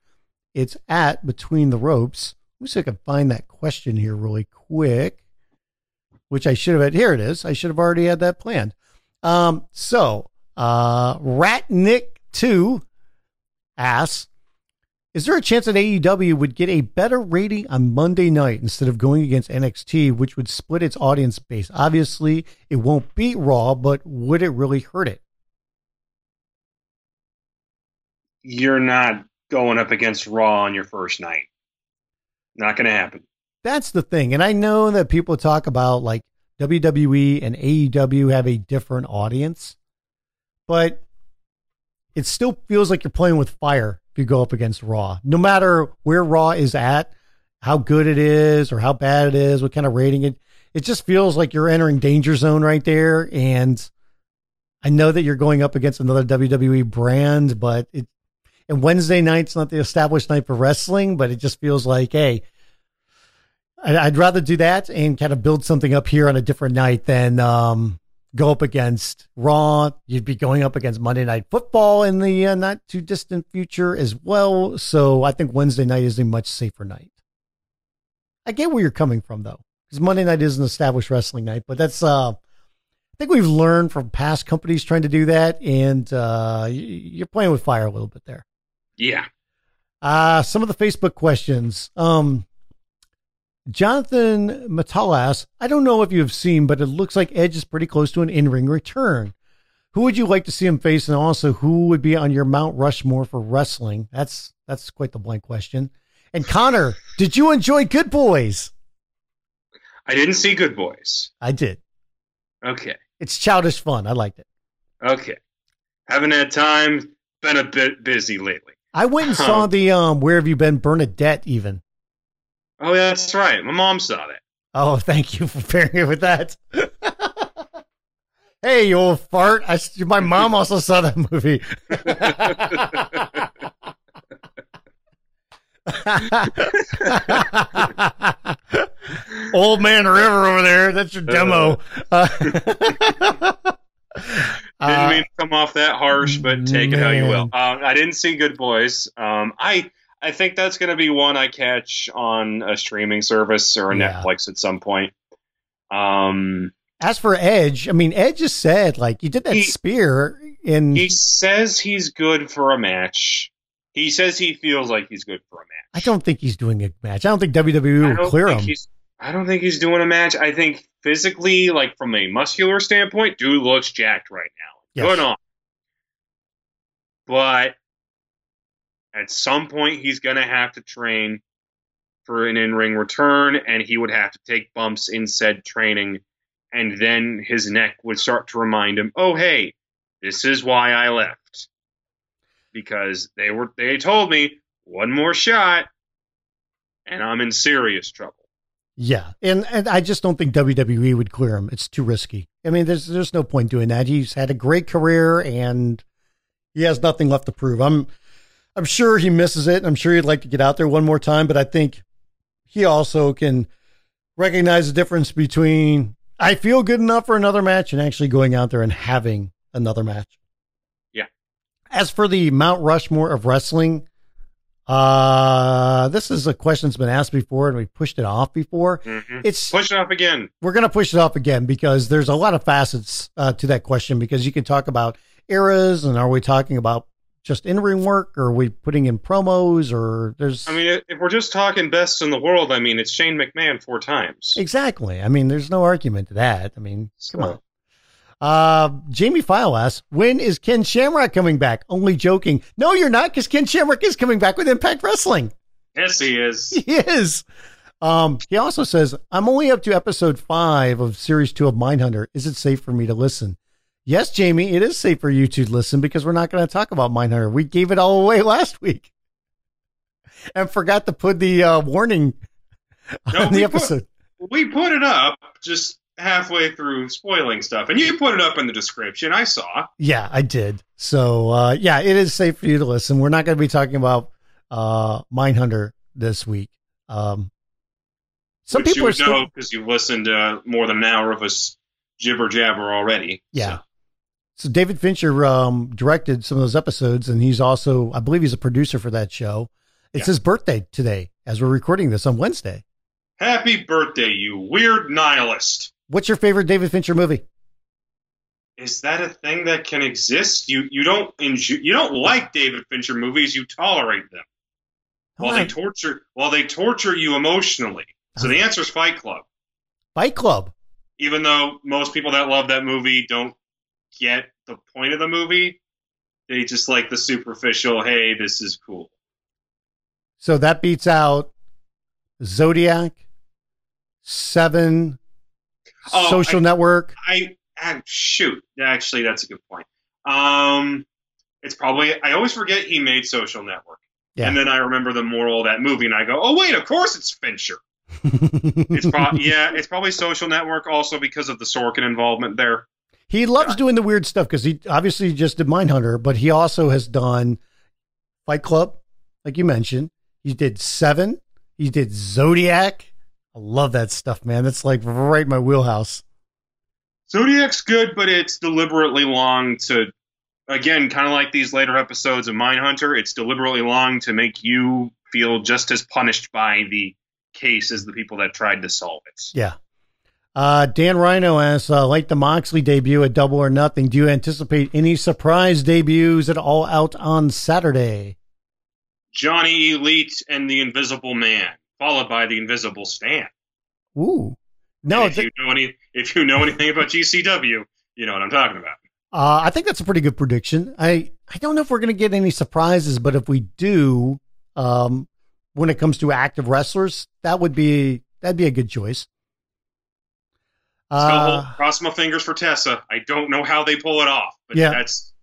It's at Between the Ropes. Let me see if I can find that question here really quick, which I should have had. Here it is. I should have already had that planned. Um, so uh, Ratnik two asks, is there a chance that A E W would get a better rating on Monday night instead of going against N X T, which would split its audience base? Obviously, it won't beat Raw, but would it really hurt it? You're not going up against Raw on your first night. Not going to happen. That's the thing. And I know that people talk about like W W E and A E W have a different audience, but it still feels like you're playing with fire. If you go up against Raw, no matter where Raw is at, how good it is or how bad it is, what kind of rating it, it just feels like you're entering danger zone right there. And I know that you're going up against another W W E brand, but it, and Wednesday night's not the established night for wrestling, but it just feels like, hey, I'd rather do that and kind of build something up here on a different night than, um, go up against Raw. You'd be going up against Monday Night Football in the uh, not too distant future as well. So I think Wednesday night is a much safer night. I get where you're coming from though, because Monday night is an established wrestling night, but that's, uh, I think we've learned from past companies trying to do that. And, uh, you're playing with fire a little bit there. Yeah. Uh, some of the Facebook questions, um, Jonathan Mattel asks, I don't know if you have seen, but it looks like Edge is pretty close to an in-ring return. Who would you like to see him face? And also who would be on your Mount Rushmore for wrestling? That's, that's quite the blank question. And Connor, did you enjoy Good Boys? I didn't see Good Boys. I did. Okay. It's childish fun. I liked it. Okay. Haven't had time. Been a bit busy lately. I went and saw the um, Where Have You Been, Bernadette, even. Oh, yeah, that's right. My mom saw that. Oh, thank you for pairing it with that. Hey, you old fart. I, my mom also saw that movie. Old Man River over there. That's your demo. Uh, didn't mean to come off that harsh, but take man. It how you will. Uh, I didn't see Good Boys. Um, I... I think that's going to be one I catch on a streaming service or a yeah. Netflix at some point. Um, As for Edge, I mean, Edge has said, like, you did that he, spear. And he says he's good for a match. He says he feels like he's good for a match. I don't think he's doing a match. I don't think W W E will clear him. I don't think he's doing a match. I think physically, like, from a muscular standpoint, dude looks jacked right now. Yes. Good on. But at some point, he's going to have to train for an in-ring return, and he would have to take bumps in said training, and then his neck would start to remind him, oh, hey, this is why I left. Because they were they told me, one more shot, and I'm in serious trouble. Yeah, and, and I just don't think W W E would clear him. It's too risky. I mean, there's there's no point doing that. He's had a great career, and he has nothing left to prove. I'm... I'm sure he misses it. I'm sure he'd like to get out there one more time, but I think he also can recognize the difference between I feel good enough for another match and actually going out there and having another match. Yeah. As for the Mount Rushmore of wrestling, uh, this is a question that's been asked before and we pushed it off before. Mm-hmm. It's push it off again. We're going to push it off again because there's a lot of facets uh, to that question, because you can talk about eras and are we talking about just in-ring work, or are we putting in promos, or there's... I mean, if we're just talking best in the world, I mean, it's Shane McMahon four times. Exactly. I mean, there's no argument to that. I mean, so, come on. Uh, Jamie File asks, when is Ken Shamrock coming back? Only joking. No, you're not, because Ken Shamrock is coming back with Impact Wrestling. Yes, he is. He is. Um, he also says, I'm only up to episode five of series two of Mindhunter. Is it safe for me to listen? Yes, Jamie, it is safe for you to listen, because we're not going to talk about Mindhunter. We gave it all away last week and forgot to put the uh, warning no, on the episode. Put, we put it up just halfway through spoiling stuff, and you put it up in the description. I saw. Yeah, I did. So, uh, yeah, it is safe for you to listen. We're not going to be talking about uh, Mindhunter this week. Um, some Which people you are know because still- you've listened to uh, more than an hour of us jibber jabber already. Yeah. So. So David Fincher um, directed some of those episodes, and he's also, I believe he's a producer for that show. It's yeah. his birthday today as we're recording this on Wednesday. Happy birthday, you weird nihilist. What's your favorite David Fincher movie? Is that a thing that can exist? You you don't enjoy, you don't like David Fincher movies, you tolerate them. All while right. they torture while they torture you emotionally. So All the right. answer is Fight Club. Fight Club. Even though most people that love that movie don't get the point of the movie, they just like the superficial, hey, this is cool. So that beats out Zodiac, Seven, oh, Social I, Network. I, I shoot, actually, that's a good point. Um, it's probably, I always forget he made Social Network. Yeah. And then I remember the moral of that movie, and I go, oh, wait, of course it's Fincher. it's probably, yeah, it's probably Social Network also because of the Sorkin involvement there. He loves doing the weird stuff because he obviously just did Mindhunter, but he also has done Fight Club, like you mentioned. He did Seven. He did Zodiac. I love that stuff, man. That's like right in my wheelhouse. Zodiac's good, but it's deliberately long to, again, kind of like these later episodes of Mindhunter, it's deliberately long to make you feel just as punished by the case as the people that tried to solve it. Yeah. Uh, Dan Rhino asks, uh, like the Moxley debut at Double or Nothing, do you anticipate any surprise debuts at All Out on Saturday? Johnny Elite and the Invisible Man, followed by the Invisible Stan. Ooh. No, if, th- you know any, if you know anything about G C W, you know what I'm talking about. Uh, I think that's a pretty good prediction. I, I don't know if we're going to get any surprises, but if we do, um, when it comes to active wrestlers, that would be, that'd be a good choice. Uh, Still, cross my fingers for Tessa. I don't know how they pull it off, but yeah. that's.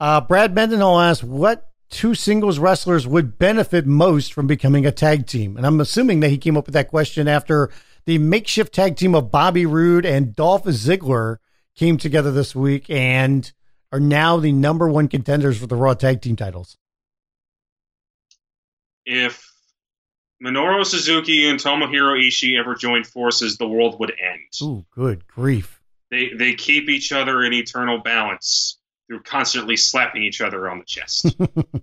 Uh, Brad Mendenhall asks, what two singles wrestlers would benefit most from becoming a tag team? And I'm assuming that he came up with that question after the makeshift tag team of Bobby Roode and Dolph Ziggler came together this week and are now the number one contenders for the Raw tag team titles. If Minoru Suzuki and Tomohiro Ishii ever joined forces, the world would end. Ooh, good grief. They they keep each other in eternal balance through constantly slapping each other on the chest. I'm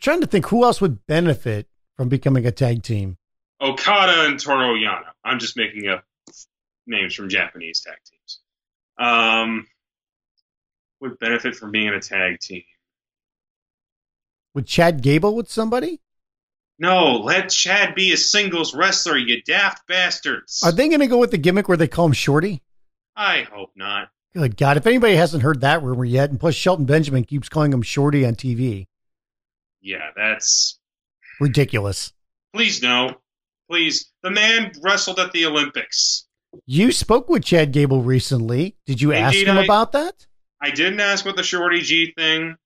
trying to think who else would benefit from becoming a tag team. Okada and Toru Yano. I'm just making up names from Japanese tag teams. Um, would benefit from being in a tag team. Would Chad Gable with somebody? No, let Chad be a singles wrestler, you daft bastards. Are they going to go with the gimmick where they call him Shorty? I hope not. Good God. If anybody hasn't heard that rumor yet, and plus Shelton Benjamin keeps calling him Shorty on T V. Yeah, that's... ridiculous. Please no. Please. The man wrestled at the Olympics. You spoke with Chad Gable recently. Did you Indeed, ask him I, about that? I didn't ask about the Shorty G thing.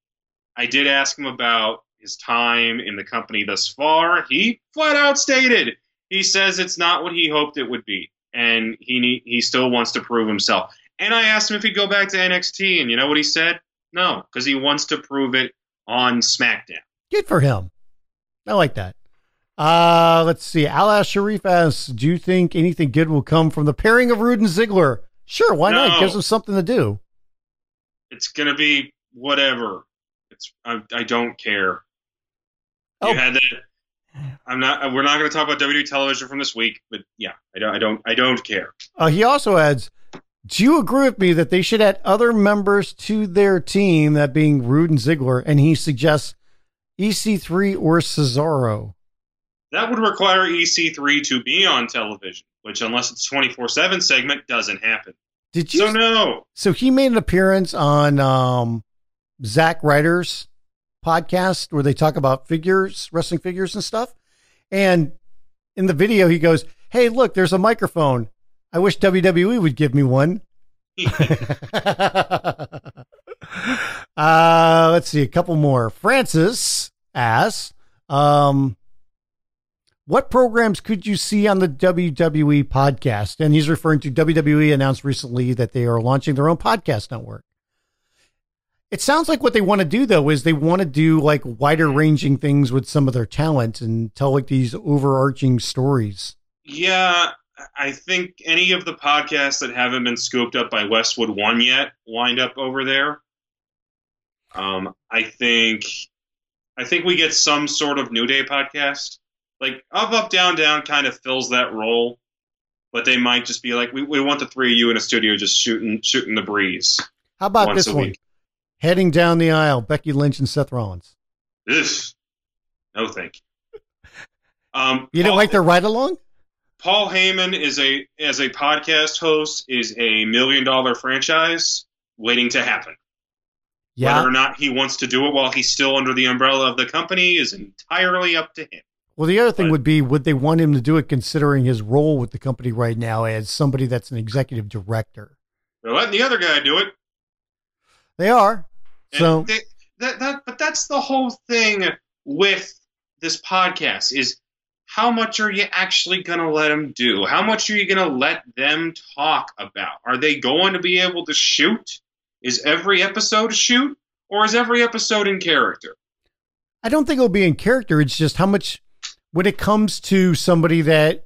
I did ask him about his time in the company thus far. He flat out stated, he says it's not what he hoped it would be. And he need, he still wants to prove himself. And I asked him if he'd go back to N X T, and you know what he said? No, because he wants to prove it on SmackDown. Good for him. I like that. Uh, let's see. Al Sharif asks, do you think anything good will come from the pairing of Rude and Ziggler? Sure, why no. not? It gives them something to do. It's going to be whatever. It's I, I don't care. Oh. You had that. I'm not. We're not going to talk about W W E television from this week, but yeah, I don't. I don't. I don't care. Uh, he also adds, do you agree with me that they should add other members to their team, that being Rude and Ziggler? And he suggests E C three or Cesaro. That would require E C three to be on television, which, unless it's twenty-four seven segment, doesn't happen. Did you? So no. So he made an appearance on um, Zack Ryder's podcast where they talk about figures, wrestling figures and stuff. And in the video, he goes, hey, look, there's a microphone. I wish W W E would give me one. uh, let's see, a couple more. Francis asks, um, what programs could you see on the W W E podcast? And he's referring to W W E announced recently that they are launching their own podcast network. It sounds like what they want to do, though, is they want to do like wider ranging things with some of their talent and tell like these overarching stories. Yeah. I think any of the podcasts that haven't been scooped up by Westwood One yet wind up over there. Um, I think, I think we get some sort of New Day podcast, like Up, Up, Down, Down kind of fills that role, but they might just be like, we, we want the three of you in a studio, just shooting, shooting the breeze. How about this one? Week. Heading down the aisle, Becky Lynch and Seth Rollins. Ugh. No, thank you. Um, you didn't Paul, like their ride along? Paul Heyman is a as a podcast host is a million dollar franchise waiting to happen. Yeah. Whether or not he wants to do it while he's still under the umbrella of the company is entirely up to him. Well, the other thing but, would be, would they want him to do it considering his role with the company right now as somebody that's an executive director? They're letting the other guy do it. They are. And so they, that that but that's the whole thing with this podcast is, how much are you actually going to let them do? How much are you going to let them talk about? Are they going to be able to shoot? Is every episode a shoot? Or is every episode in character? I don't think it'll be in character. It's just how much, when it comes to somebody that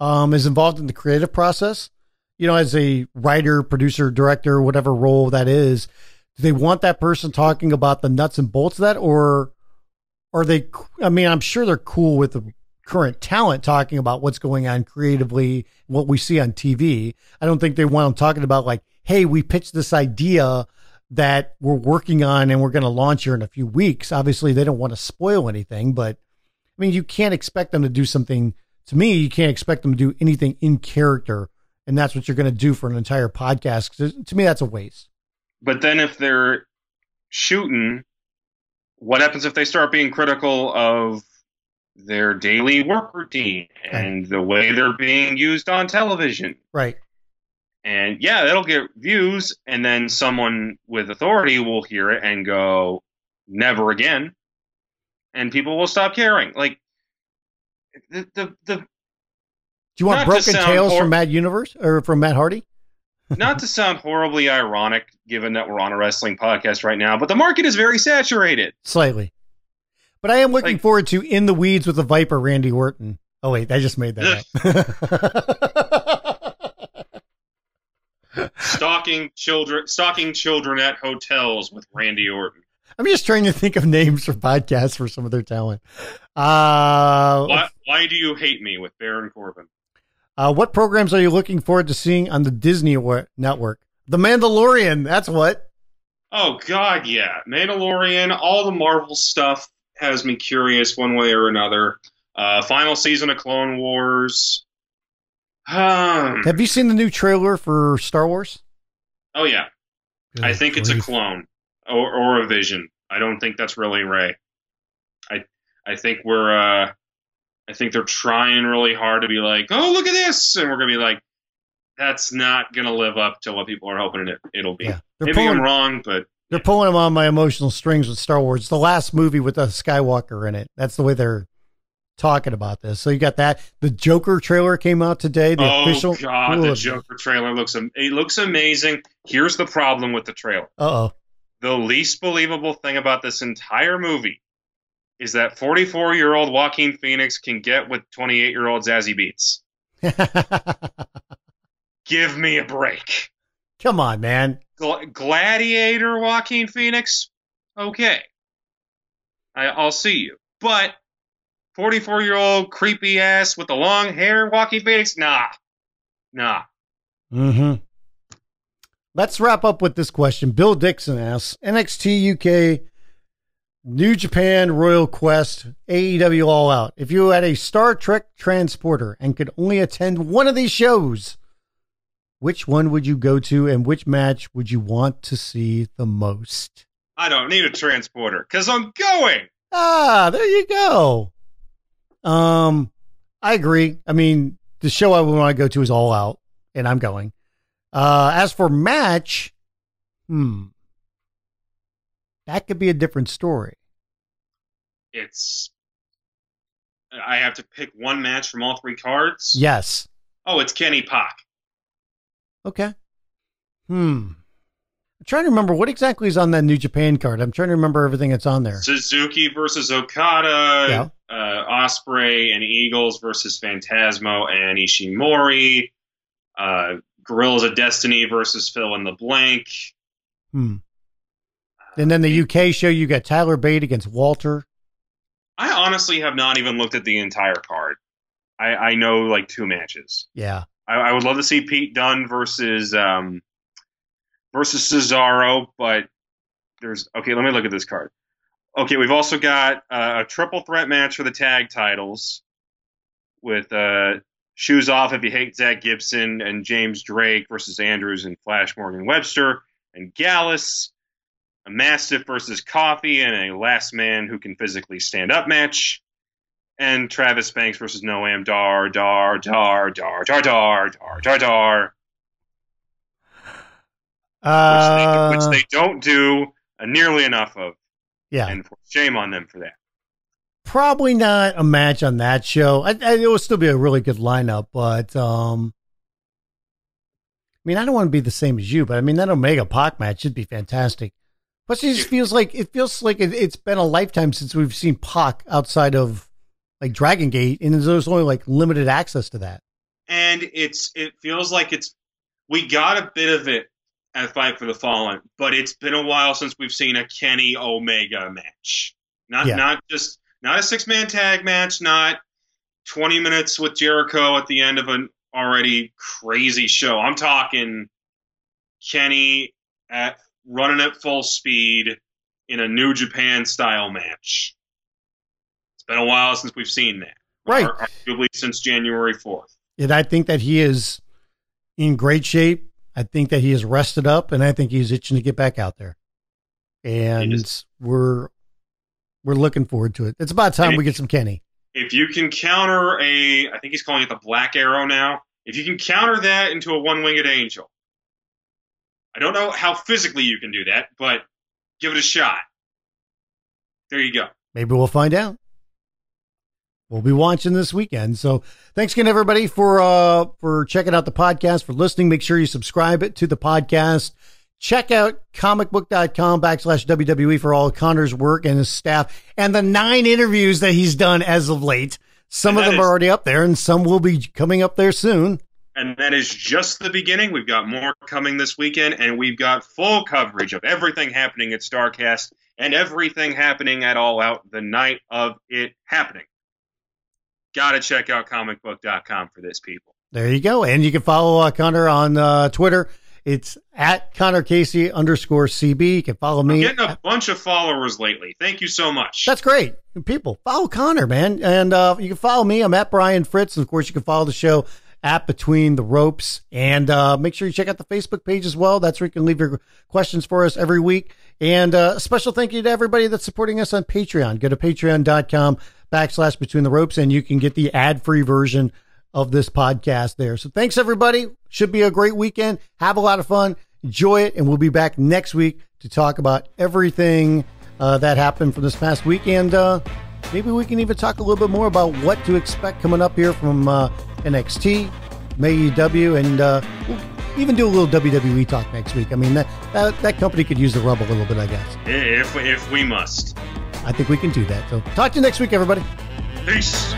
um, is involved in the creative process, you know, as a writer, producer, director, whatever role that is, do they want that person talking about the nuts and bolts of that? Or are they, I mean, I'm sure they're cool with the current talent talking about what's going on creatively, what we see on T V. I don't think they want them talking about like, hey, we pitched this idea that we're working on and we're going to launch here in a few weeks. Obviously they don't want to spoil anything, but I mean, you can't expect them to do something to me. You can't expect them to do anything in character. And that's what you're going to do for an entire podcast. To me, that's a waste. But then if they're shooting, what happens if they start being critical of their daily work routine and the way they're being used on television? Right. And yeah, that'll get views. And then someone with authority will hear it and go, never again, and people will stop caring. Like the the, the Do you want broken tales hor- from Mad Universe or from Matt Hardy? Not to sound horribly ironic, given that we're on a wrestling podcast right now, but the market is very saturated. Slightly. But I am looking like, forward to In the Weeds with the Viper, Randy Orton. Oh, wait, I just made that up. stalking children stalking children at hotels with Randy Orton. I'm just trying to think of names for podcasts for some of their talent. Uh, why, why do you hate me with Baron Corbin? Uh, what programs are you looking forward to seeing on the Disney Network? The Mandalorian, that's what. Oh, God, yeah. Mandalorian, all the Marvel stuff has me curious one way or another. Uh, final season of Clone Wars. Um, Have you seen the new trailer for Star Wars? Oh, yeah. Good I think grief. It's a clone or, or a vision. I don't think that's really Rey. I, I think we're... Uh, I think they're trying really hard to be like, oh, look at this. And we're going to be like, that's not going to live up to what people are hoping it, it'll be. Yeah, Maybe pulling, I'm wrong, but... They're yeah. pulling them on my emotional strings with Star Wars. It's the last movie with a Skywalker in it. That's the way they're talking about this. So you got that. The Joker trailer came out today. The oh, official. God, the Joker trailer looks, it looks amazing. Here's the problem with the trailer. Uh-oh. The least believable thing about this entire movie is that forty-four-year-old Joaquin Phoenix can get with twenty-eight-year-old Zazie Beetz. Give me a break. Come on, man. Gl- Gladiator Joaquin Phoenix? Okay. I- I'll see you. But forty-four-year-old creepy ass with the long hair Joaquin Phoenix? Nah. Nah. Mm-hmm. Let's wrap up with this question. Bill Dixon asks, N X T U K... New Japan, Royal Quest, A E W, All Out. If you had a Star Trek transporter and could only attend one of these shows, which one would you go to and which match would you want to see the most? I don't need a transporter because I'm going. Ah, there you go. Um, I agree. I mean, the show I would want to go to is All Out, and I'm going. Uh, as for match, hmm. That could be a different story. It's. I have to pick one match from all three cards? Yes. Oh, it's Kenny Pac. Okay. Hmm. I'm trying to remember what exactly is on that New Japan card. I'm trying to remember everything that's on there. Suzuki versus Okada, yeah. uh, Ospreay and Eagles versus Phantasmo and Ishimori, uh, Guerrillas of Destiny versus Phil in the Blank. Hmm. And then the U K show, you got Tyler Bate against Walter. I honestly have not even looked at the entire card. I, I know like two matches. Yeah. I, I would love to see Pete Dunne versus um versus Cesaro, but there's okay, let me look at this card. Okay, we've also got uh, a triple threat match for the tag titles with uh, Shoes Off If You Hate Zach Gibson and James Drake versus Andrews and Flash Morgan Webster and Gallus. A Mastiff versus Coffee and a last man who can physically stand up match. And Travis Banks versus Noam Dar, Dar, Dar, Dar, Dar, Dar, Dar, Dar, Dar. Uh, which, they, which they don't do nearly enough of. Yeah. And shame on them for that. Probably not a match on that show. I, I, it will still be a really good lineup, but um, I mean, I don't want to be the same as you, but I mean, that Omega Pac match should be fantastic. But it just feels like it feels like it, it's been a lifetime since we've seen Pac outside of like Dragon Gate, and there's only like limited access to that. And it's it feels like it's we got a bit of it at Fight for the Fallen, but it's been a while since we've seen a Kenny Omega match. Not yeah. not just not a six man tag match, not twenty minutes with Jericho at the end of an already crazy show. I'm talking Kenny at running at full speed in a New Japan style match. It's been a while since we've seen that. Right. Or, arguably since January fourth. And I think that he is in great shape. I think that he is rested up, and I think he's itching to get back out there. And we're we're looking forward to it. It's about time we get some Kenny. If you can counter a, I think he's calling it the Black Arrow now. If you can counter that into a one-winged angel, I don't know how physically you can do that, but give it a shot. There you go. Maybe we'll find out. We'll be watching this weekend. So thanks again, everybody, for uh, for checking out the podcast, for listening. Make sure you subscribe to the podcast. Check out comicbook.com backslash WWE for all Connor's work and his staff and the nine interviews that he's done as of late. Some of them is, are already up there, and some will be coming up there soon. And that is just the beginning. We've got more coming this weekend, and we've got full coverage of everything happening at StarCast and everything happening at All Out the night of it happening. Got to check out comicbook dot com for this, people. There you go. And you can follow uh, Connor on uh, Twitter. It's at Connor Casey underscore C B. You can follow me. I'm getting a bunch of followers lately. Thank you so much. That's great. People, follow Connor, man. And uh, you can follow me. I'm at Brian Fritz. And, of course, you can follow the show at Between the Ropes. And uh, make sure you check out the Facebook page as well. That's where you can leave your questions for us every week. And uh, a special thank you to everybody that's supporting us on Patreon. Go to patreon.com backslash Between the Ropes, and you can get the ad-free version of this podcast there. So thanks, everybody. Should be a great weekend. Have a lot of fun. Enjoy it. And we'll be back next week to talk about everything uh, that happened from this past week. And uh, maybe we can even talk a little bit more about what to expect coming up here from uh, N X T, A E W, and uh, we'll even do a little W W E talk next week. I mean, that, that, that company could use the rub a little bit, I guess. If, if we must. I think we can do that. So talk to you next week, everybody. Peace.